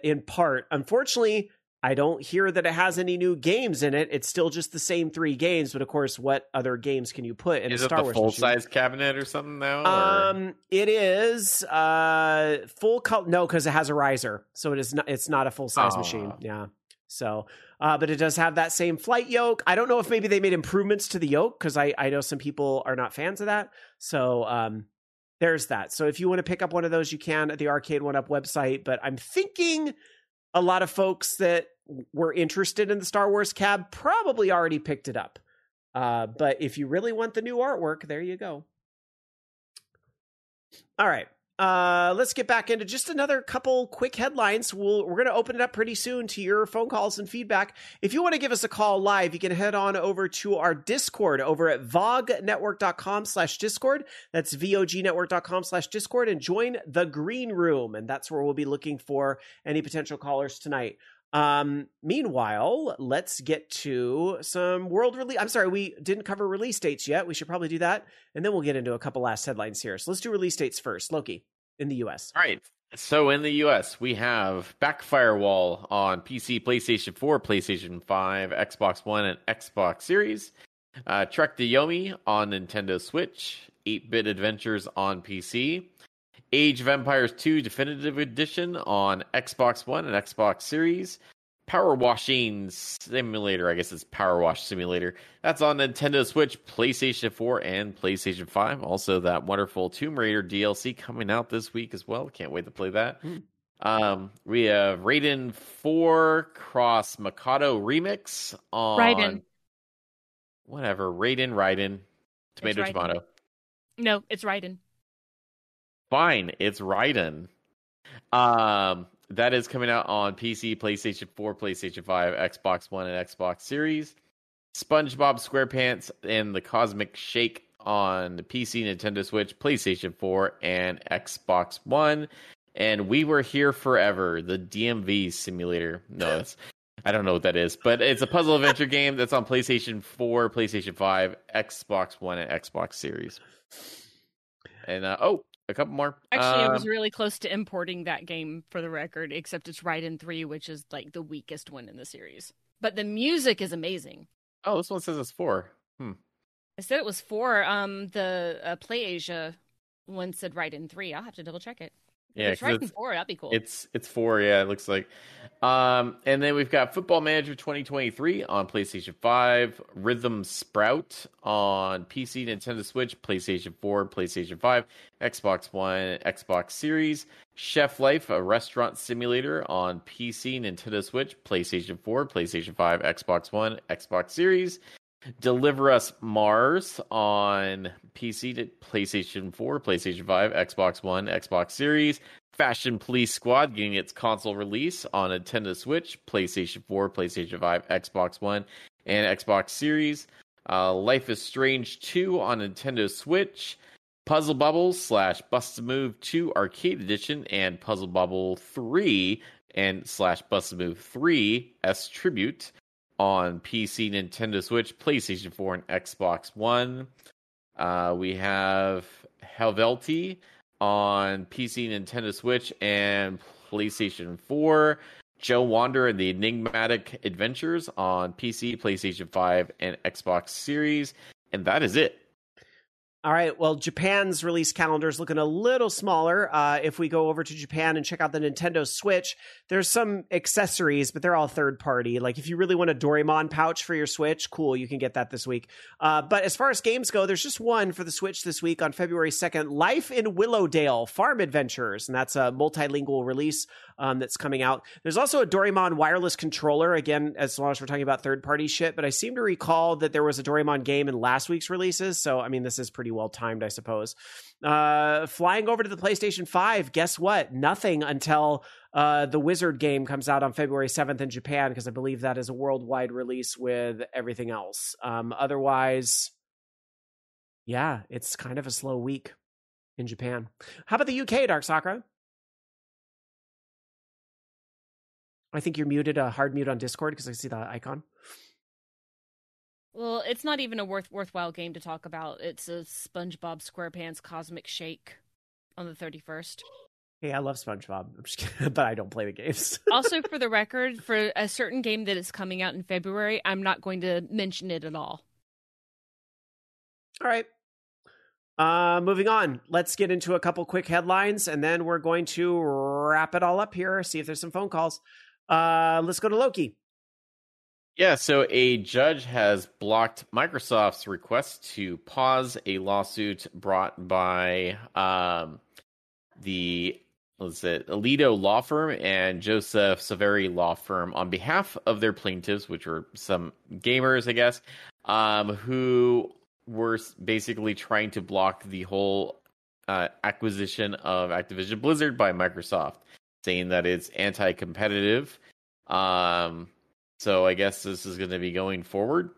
in part. Unfortunately, I don't hear that it has any new games in it. It's still just the same three games, but of course, what other games can you put in a Star Wars? Is it the full-size cabinet or something now? It is full color. No, because it has a riser, so it is not. It's not a full-size machine. Yeah. So, but it does have that same flight yoke. I don't know if maybe they made improvements to the yoke, because I know some people are not fans of that. So, there's that. So, if you want to pick up one of those, you can at the Arcade 1-Up website. But I'm thinking a lot of folks that were interested in the Star Wars cab probably already picked it up. But if you really want the new artwork, there you go. All right. Let's get back into just another couple quick headlines. We're going to open it up pretty soon to your phone calls and feedback. If you want to give us a call live, you can head on over to our Discord over at vognetwork.com/Discord. That's vognetwork.com/Discord, and join the green room. And that's where we'll be looking for any potential callers tonight. Meanwhile, let's get to some world release. I'm sorry, we didn't cover release dates yet. We should probably do that. And then we'll get into a couple last headlines here. So let's do release dates first. Loki, in the US. All right. So in the US, we have Backfirewall on PC, PlayStation 4, PlayStation 5, Xbox One, and Xbox Series. Trek to Yomi on Nintendo Switch. 8-Bit Adventures on PC. Age of Empires 2 Definitive Edition on Xbox One and Xbox Series. Power Washing Simulator, I guess it's Power Wash Simulator. That's on Nintendo Switch, PlayStation 4, and PlayStation 5. Also, that wonderful Tomb Raider DLC coming out this week as well. Can't wait to play that. We have Raiden 4 Cross Mikado Remix on... Raiden. Whatever, Raiden. Tomato, Raiden. Tomato. No, it's Raiden. Fine, it's Raiden. That is coming out on PC, PlayStation 4, PlayStation 5, Xbox One, and Xbox Series. SpongeBob SquarePants and the Cosmic Shake on PC, Nintendo Switch, PlayStation 4, and Xbox One. And We Were Here Forever, the DMV simulator. No, I don't know what that is, but it's a puzzle adventure game that's on PlayStation 4, PlayStation 5, Xbox One, and Xbox Series. And, a couple more. Actually, I was really close to importing that game for the record, except it's Raiden 3, which is like the weakest one in the series. But the music is amazing. Oh, this one says it's 4. I said it was 4. The PlayAsia one said Raiden 3. I'll have to double check it. Yeah, if it's Raiden 4, that'd be cool. It's 4, yeah, it looks like. And then we've got Football Manager 2023 on PlayStation 5, Rhythm Sprout on PC, Nintendo Switch, PlayStation 4, PlayStation 5, Xbox One, Xbox Series, Chef Life, a restaurant simulator on PC, Nintendo Switch, PlayStation 4, PlayStation 5, Xbox One, Xbox Series, Deliver Us Mars on PC, PlayStation 4, PlayStation 5, Xbox One, Xbox Series, Fashion Police Squad getting its console release on Nintendo Switch, PlayStation 4, PlayStation 5, Xbox One, and Xbox Series. Life is Strange 2 on Nintendo Switch. Puzzle Bubble / Bust a Move 2 Arcade Edition and Puzzle Bubble 3 and / Bust a Move 3 S Tribute on PC, Nintendo Switch, PlayStation 4, and Xbox One. We have Helvetii on PC, Nintendo Switch, and PlayStation 4. Joe Wander and the Enigmatic Adventures on PC, PlayStation 5, and Xbox Series. And that is it. All right. Well, Japan's release calendar is looking a little smaller. If we go over to Japan and check out the Nintendo Switch, there's some accessories, but they're all third party. Like if you really want a Doraemon pouch for your Switch, cool, you can get that this week. But as far as games go, there's just one for the Switch this week on February 2nd, Life in Willowdale Farm Adventures. And that's a multilingual release that's coming out. There's also a Doraemon wireless controller. Again, as long as we're talking about third party shit, but I seem to recall that there was a Doraemon game in last week's releases. So, I mean, this is pretty well-timed, I suppose. Flying over to the PlayStation 5, guess what? Nothing until the Wizard game comes out on February 7th in Japan, because I believe that is a worldwide release with everything else. Otherwise, yeah, it's kind of a slow week in Japan. How about the UK, Dark Sakura? I think you're muted, hard mute on Discord, because I see the icon. Well, it's not even a worthwhile game to talk about. It's a SpongeBob SquarePants Cosmic Shake on the 31st. Hey, I love SpongeBob, I'm just kidding, but I don't play the games. Also, for the record, for a certain game that is coming out in February, I'm not going to mention it at all. All right. Moving on. Let's get into a couple quick headlines, and then we're going to wrap it all up here, see if there's some phone calls. Let's go to Loki. Yeah, so a judge has blocked Microsoft's request to pause a lawsuit brought by the Alito law firm and Joseph Saveri law firm on behalf of their plaintiffs, which were some gamers, I guess, who were basically trying to block the whole acquisition of Activision Blizzard by Microsoft, saying that it's anti-competitive. So I guess this is going to be going forward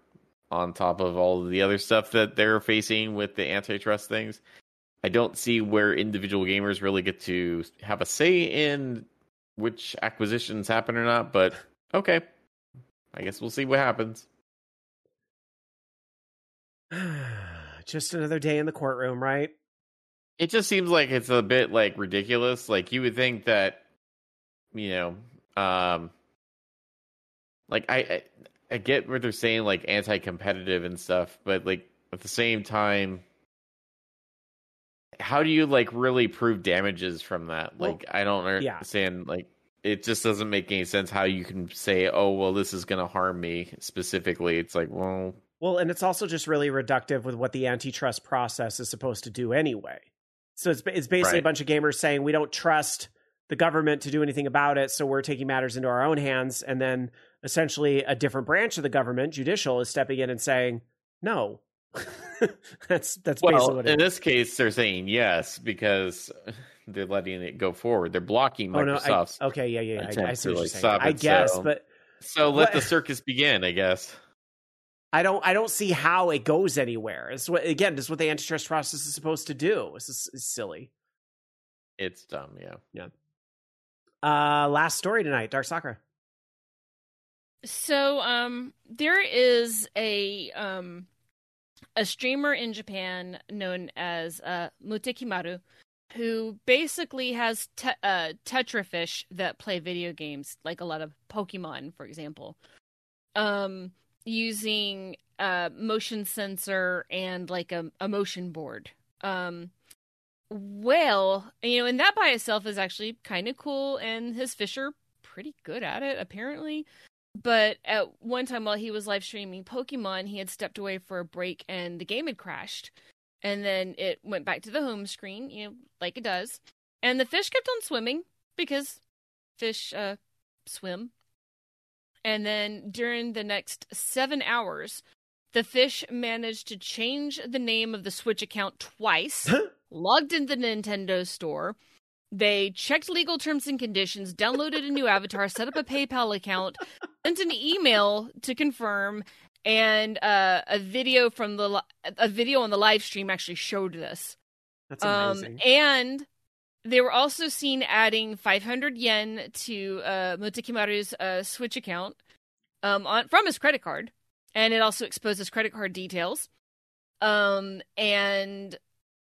on top of all of the other stuff that they're facing with the antitrust things. I don't see where individual gamers really get to have a say in which acquisitions happen or not, but okay. I guess we'll see what happens. Just another day in the courtroom, right? It just seems like it's a bit like ridiculous. Like you would think that, you know, I get what they're saying, like anti-competitive and stuff, but like at the same time, how do you like really prove damages from that? Like I don't understand. Yeah. Like it just doesn't make any sense how you can say, "Oh, well, this is going to harm me specifically." It's like, well, and it's also just really reductive with what the antitrust process is supposed to do anyway. So it's basically right. A bunch of gamers saying we don't trust the government to do anything about it, so we're taking matters into our own hands, and then essentially a different branch of the government, judicial, is stepping in and saying no. that's basically what it is. In this case, they're saying yes because they're letting it go forward. They're blocking Microsoft's. I see what you're saying. I guess, so let the circus begin. I guess I don't see how it goes anywhere. It's this is what the antitrust process is supposed to do. It's silly. It's dumb. Yeah. Last story tonight, Dark Sakura. So, there is a streamer in Japan known as Mutekimaru, who basically has tetrafish that play video games, like a lot of Pokemon, for example, using motion sensor and like a motion board. Well, you know, and that by itself is actually kind of cool, and his fish are pretty good at it, apparently. But at one time while he was live streaming Pokemon, he had stepped away for a break and the game had crashed. And then it went back to the home screen, you know, like it does. And the fish kept on swimming because fish swim. And then during the next 7 hours, the fish managed to change the name of the Switch account twice, logged into the Nintendo store. They checked legal terms and conditions, downloaded a new avatar, set up a PayPal account, sent an email to confirm, and a video on the live stream actually showed this. That's amazing. And they were also seen adding 500 yen to Motokimaru's Switch account from his credit card, and it also exposed his credit card details. And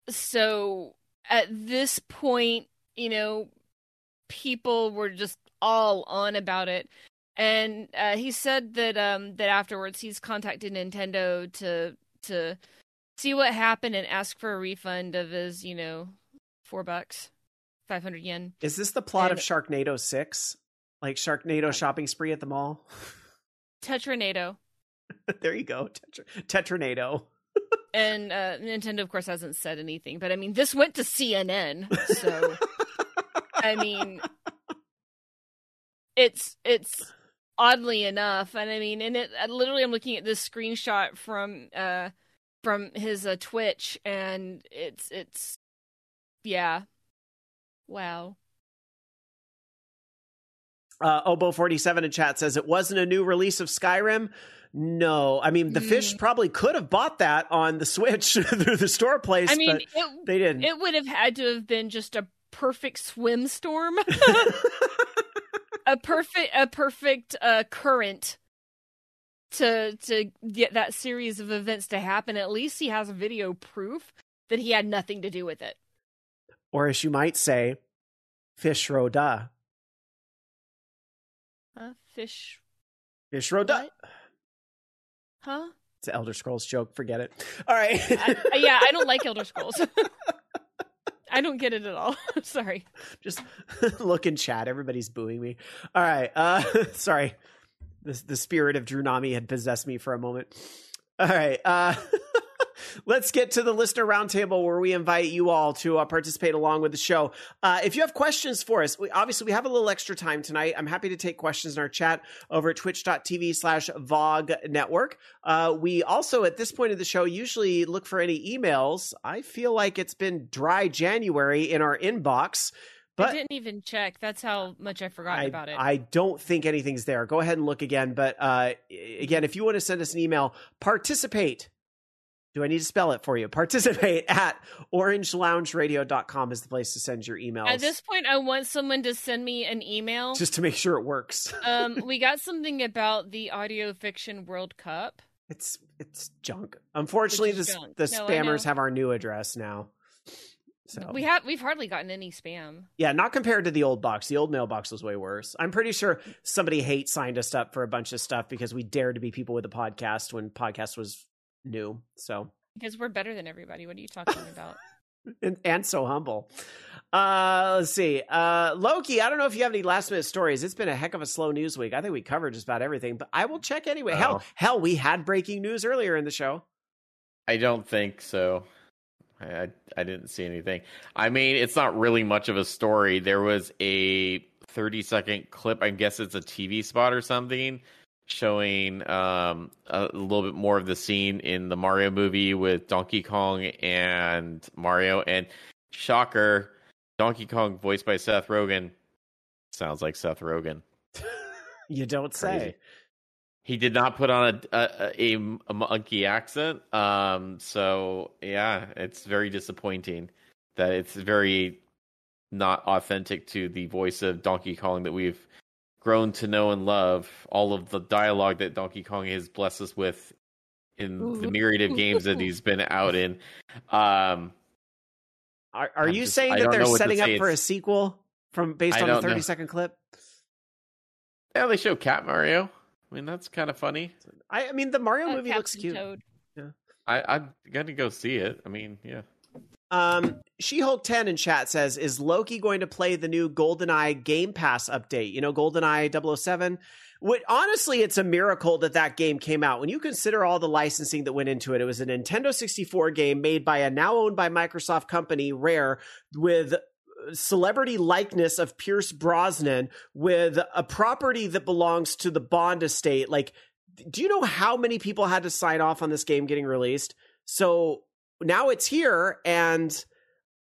so at this point, you know, people were just all on about it. And he said that that afterwards he's contacted Nintendo to see what happened and ask for a refund of his, you know, $4, 500 yen. Is this the plot of Sharknado 6? Like Sharknado shopping spree at the mall? Tetranado. There you go. Tetranado. And Nintendo, of course, hasn't said anything. But, I mean, this went to CNN. So, I mean, it's oddly enough. And, I mean, and literally I'm looking at this screenshot from his Twitch. And it's yeah. Wow. Obo47 in chat says it wasn't a new release of Skyrim. No, I mean, the fish probably could have bought that on the Switch through the store place, I mean, but they didn't. It would have had to have been just a perfect swim storm. a perfect current to get that series of events to happen. At least he has video proof that he had nothing to do with it. Or as you might say, Fish Roda. Fish Roda. What? Huh? It's an Elder Scrolls joke. Forget it. All right. I don't like Elder Scrolls. I don't get it at all. Sorry. Just look in chat. Everybody's booing me. All right. Sorry. The spirit of Drunami had possessed me for a moment. All right. Let's get to the listener roundtable where we invite you all to participate along with the show. If you have questions for us, we have a little extra time tonight. I'm happy to take questions in our chat over at twitch.tv/VogNetwork. We also, at this point of the show, usually look for any emails. I feel like it's been dry January in our inbox. But I didn't even check. That's how much I forgot about it. I don't think anything's there. Go ahead and look again. But again, if you want to send us an email, participate. Do I need to spell it for you? Participate at orangeloungeradio.com is the place to send your emails. At this point, I want someone to send me an email. Just to make sure it works. We got something about the Audio Fiction World Cup. It's junk. Unfortunately, the spammers have our new address now. So we've hardly gotten any spam. Yeah, not compared to the old box. The old mailbox was way worse. I'm pretty sure somebody signed us up for a bunch of stuff because we dared to be people with a podcast when podcast was new. So because we're better than everybody. What are you talking about? and so humble. Let's see. Loki, I don't know if you have any last minute stories. It's been a heck of a slow news week. I think we covered just about everything, but I will check anyway. Oh. Hell, we had breaking news earlier in the show. I don't think so. I didn't see anything. I mean, it's not really much of a story. There was a 30-second clip. I guess it's a TV spot or something, showing a little bit more of the scene in the Mario movie with Donkey Kong and Mario. And shocker, Donkey Kong, voiced by Seth Rogen, sounds like Seth Rogen. You don't say. Crazy. He did not put on a monkey accent. So, yeah, it's very disappointing that it's very not authentic to the voice of Donkey Kong that we've grown to know and love. All of the dialogue that Donkey Kong has blessed us with in the myriad of games that he's been out in. Are you saying that they're setting up for a sequel based on a 30-second clip? Yeah, they show Cat Mario. I mean, that's kind of funny. I mean, the Mario movie looks cute. Yeah. I'm gonna go see it. I mean, yeah. She-Hulk 10 in chat says, is Loki going to play the new GoldenEye Game Pass update? You know, GoldenEye 007? Honestly, it's a miracle that that game came out. When you consider all the licensing that went into it, it was a Nintendo 64 game made by a now owned by Microsoft company, Rare, with celebrity likeness of Pierce Brosnan, with a property that belongs to the Bond estate. Like, do you know how many people had to sign off on this game getting released? So now it's here, and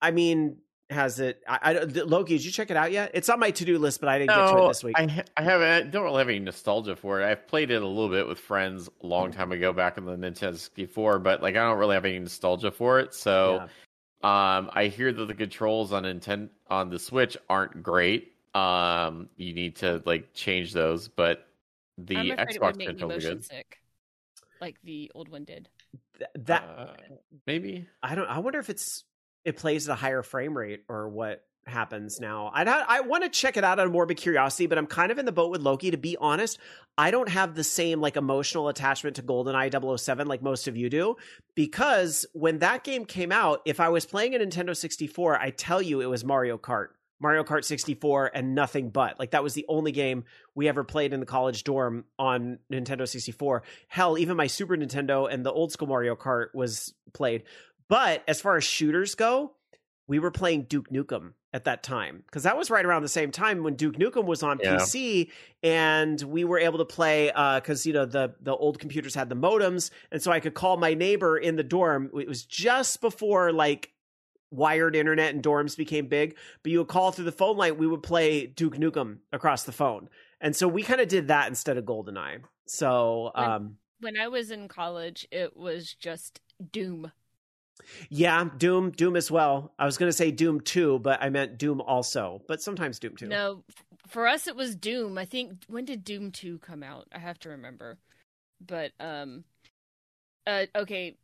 I mean, has it? Loki, did you check it out yet? It's on my to-do list, but I didn't get to it this week. I haven't. I don't really have any nostalgia for it. I've played it a little bit with friends a long time ago, back in the Nintendo 64, but like I don't really have any nostalgia for it. So, yeah. I hear that the controls on the Switch aren't great. You need to like change those, but the Xbox controls are good. Sick, like the old one did. Maybe I don't. I wonder if it plays at a higher frame rate or what happens now. I want to check it out out of morbid curiosity, but I'm kind of in the boat with Loki. To be honest, I don't have the same like emotional attachment to GoldenEye 007 like most of you do, because when that game came out, if I was playing a Nintendo 64, I tell you it was Mario Kart 64 and nothing but. Like, that was the only game we ever played in the college dorm on Nintendo 64. Hell, even my Super Nintendo and the old school Mario Kart was played. But as far as shooters go, we were playing Duke Nukem at that time, because that was right around the same time when Duke Nukem was on PC, and we were able to play because, you know, the old computers had the modems. And so I could call my neighbor in the dorm. It was just before like wired internet and dorms became big, but you would call through the phone line. We would play Duke Nukem across the phone. And so we kind of did that instead of GoldenEye. So when I was in college, it was just Doom. Yeah, Doom as well. I was going to say Doom 2, but I meant Doom also, but sometimes Doom 2. No, for us it was Doom. I think, when did Doom 2 come out? I have to remember. But okay,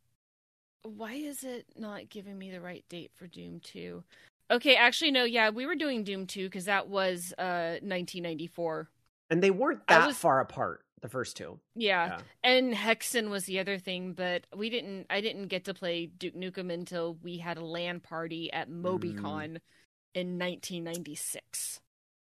why is it not giving me the right date for Doom 2? Okay, actually, no, yeah, we were doing Doom 2 because that was 1994. And they weren't that far apart, the first two. Yeah, and Hexen was the other thing, but I didn't get to play Duke Nukem until we had a LAN party at MobyCon in 1996.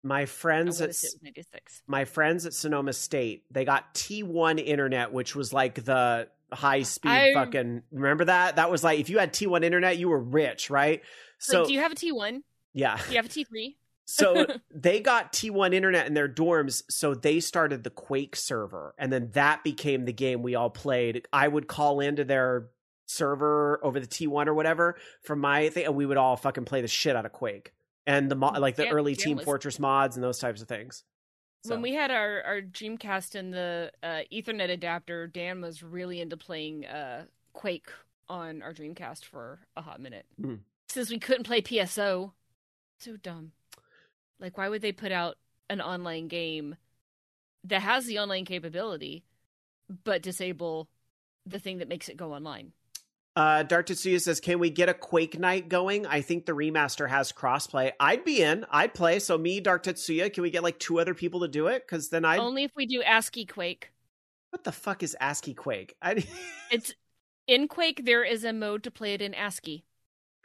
My friends at Sonoma State, they got T1 internet, which was like the high speed fucking, remember that? That was like, if you had T1 internet, you were rich, right? So do you have a T1? Yeah. Do you have a T3? So they got T1 internet in their dorms, so they started the Quake server, and then that became the game we all played. I would call into their server over the T1 or whatever from my thing, and we would all fucking play the shit out of Quake and the early Team Fortress mods and those types of things. So, when we had our Dreamcast and the Ethernet adapter, Dan was really into playing Quake on our Dreamcast for a hot minute. Since we couldn't play PSO. So dumb. Like, why would they put out an online game that has the online capability, but disable the thing that makes it go online? Dark Tetsuya says, can we get a Quake night going? I think the remaster has crossplay. I'd be in. I'd play. So me, Dark Tetsuya, can we get like 2 other people to do it? Because then only if we do ASCII Quake. What the fuck is ASCII Quake? It's in Quake. There is a mode to play it in ASCII.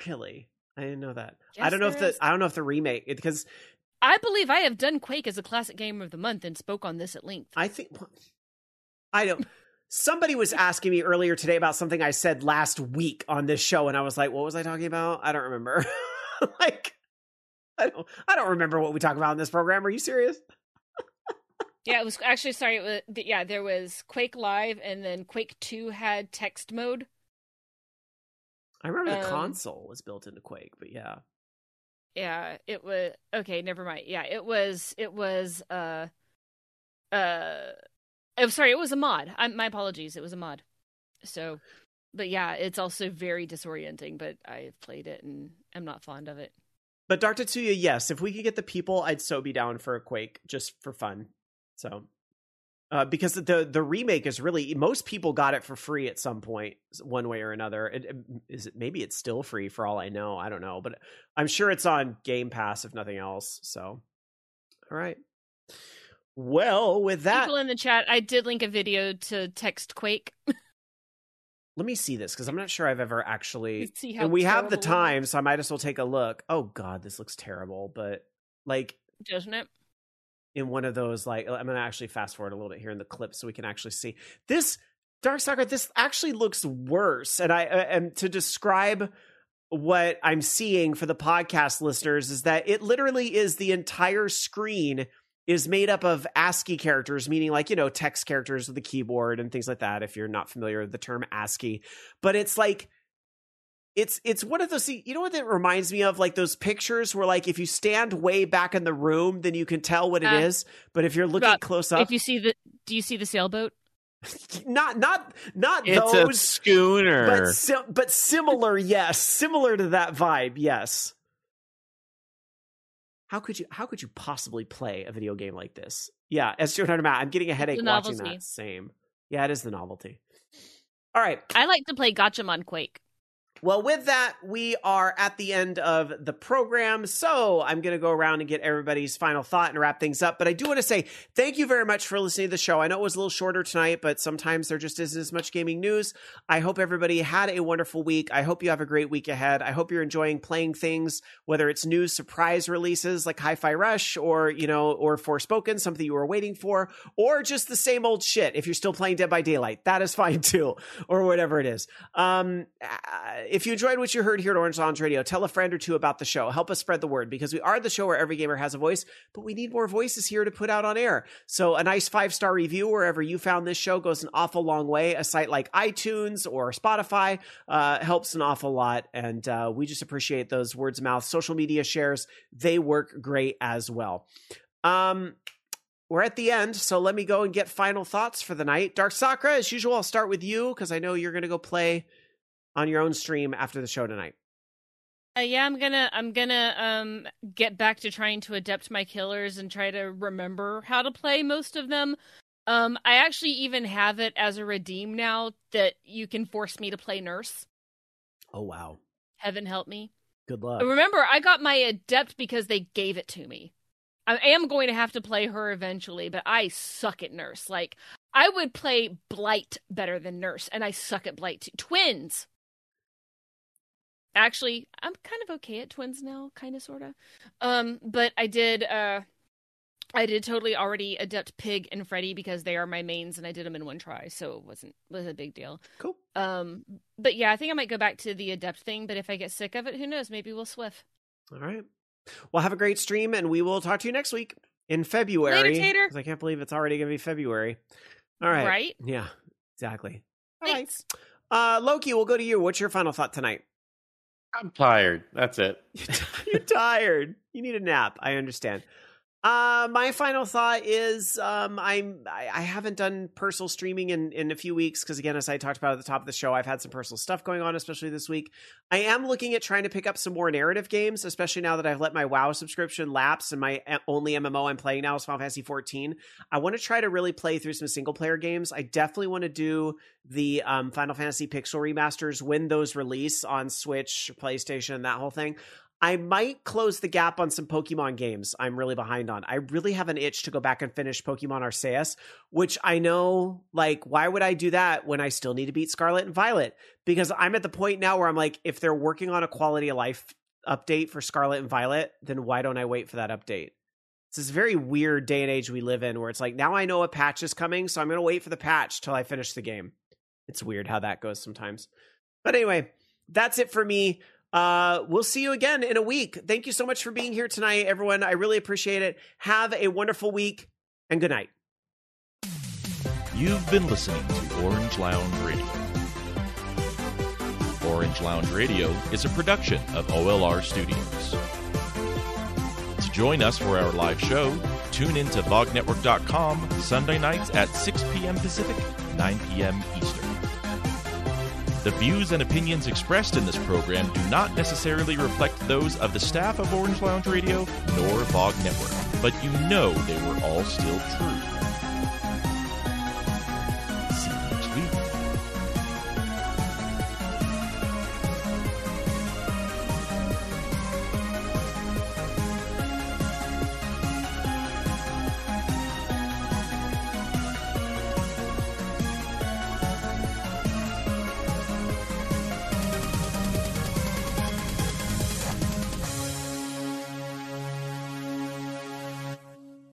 Really? I didn't know that. Yes, I don't know if the remake, because I believe I have done Quake as a classic game of the month and spoke on this at length. Somebody was asking me earlier today about something I said last week on this show, and I was like, what was I talking about? I don't remember. I don't remember what we talk about in this program. Are you serious? Yeah, it was actually, sorry. There was Quake Live, and then Quake 2 had text mode. I remember the console was built into Quake, but yeah. Yeah, it was, okay, never mind. Yeah, I'm sorry, it was a mod. My apologies, it was a mod. So, but yeah, it's also very disorienting, but I've played it and I'm not fond of it. But Dr. Tetsuya, yes, if we could get the people, I'd so be down for a Quake, just for fun. So, because the remake is really, most people got it for free at some point, one way or another. Maybe it's still free for all I know. I don't know, but I'm sure it's on Game Pass, if nothing else. So, all right. Well, with that, people in the chat, I did link a video to text Quake. Let me see this, because I'm not sure I've ever actually... And we have the time, so I might as well take a look. Oh, God, this looks terrible, but, like... Doesn't it? In one of those, like... I'm going to actually fast forward a little bit here in the clip so we can actually see. This, Darkstalker, this actually looks worse. And I to describe what I'm seeing for the podcast listeners is that it literally is the entire screen... is made up of ASCII characters, meaning like, you know, text characters with the keyboard and things like that, if you're not familiar with the term ASCII. But it's like, it's one of those, you know what that reminds me of? Like those pictures where like, if you stand way back in the room, then you can tell what it is. But if you're looking close up... Do you see the sailboat? Not it's those. It's a schooner. But similar, yes. Similar to that vibe, yes. How could you possibly play a video game like this? Yeah, I'm getting a headache watching that. Same. Yeah, it is the novelty. All right. I like to play Gachamon Quake. Well, with that, we are at the end of the program, so I'm going to go around and get everybody's final thought and wrap things up. But I do want to say thank you very much for listening to the show. I know it was a little shorter tonight, but sometimes there just isn't as much gaming news. I hope everybody had a wonderful week. I hope you have a great week ahead. I hope you're enjoying playing things, whether it's new surprise releases like Hi-Fi Rush or Forspoken, something you were waiting for, or just the same old shit. If you're still playing Dead by Daylight, that is fine too, or whatever it is. If you enjoyed what you heard here at Orange Lounge Radio, tell a friend or two about the show. Help us spread the word, because we are the show where every gamer has a voice, but we need more voices here to put out on air. So a nice 5-star review wherever you found this show goes an awful long way. A site like iTunes or Spotify helps an awful lot, and we just appreciate those words of mouth. Social media shares, they work great as well. We're at the end, so let me go and get final thoughts for the night. Dark Sakura, as usual, I'll start with you, because I know you're going to go play... on your own stream after the show tonight. I'm gonna get back to trying to adept my killers and try to remember how to play most of them. I actually even have it as a redeem now that you can force me to play nurse. Oh wow! Heaven help me. Good luck. But remember, I got my adept because they gave it to me. I am going to have to play her eventually, but I suck at nurse. Like I would play Blight better than nurse, and I suck at Blight too. Twins. Actually, I'm kind of okay at twins now, kind of, sort of. But I did totally already adept Pig and Freddy because they are my mains, and I did them in one try, so it was a big deal. Cool. But yeah, I think I might go back to the adept thing, but if I get sick of it, who knows? Maybe we'll swift. All right. Well, have a great stream, and we will talk to you next week in February. Later, Tater. Because I can't believe it's already going to be February. All right. Right? Yeah, exactly. Thanks. Loki, we'll go to you. What's your final thought tonight? I'm tired. That's it. You're tired. You need a nap. I understand. My final thought is I haven't done personal streaming in a few weeks because, again, as I talked about at the top of the show, I've had some personal stuff going on, especially this week. I am looking at trying to pick up some more narrative games, especially now that I've let my WoW subscription lapse and my only MMO I'm playing now is Final Fantasy XIV. I want to try to really play through some single-player games. I definitely want to do the Final Fantasy Pixel remasters when those release on Switch, PlayStation, that whole thing. I might close the gap on some Pokemon games I'm really behind on. I really have an itch to go back and finish Pokemon Arceus, which I know, like, why would I do that when I still need to beat Scarlet and Violet? Because I'm at the point now where I'm like, if they're working on a quality of life update for Scarlet and Violet, then why don't I wait for that update? It's this very weird day and age we live in where it's like, now I know a patch is coming, so I'm going to wait for the patch till I finish the game. It's weird how that goes sometimes. But anyway, that's it for me. We'll see you again in a week. Thank you so much for being here tonight, everyone. I really appreciate it. Have a wonderful week, and good night. You've been listening to Orange Lounge Radio. Orange Lounge Radio is a production of OLR Studios. To join us for our live show, tune in to vognetwork.com Sunday nights at 6 p.m. Pacific, 9 p.m. Eastern. The views and opinions expressed in this program do not necessarily reflect those of the staff of Orange Lounge Radio nor Vogue Network, but you know they were all still true.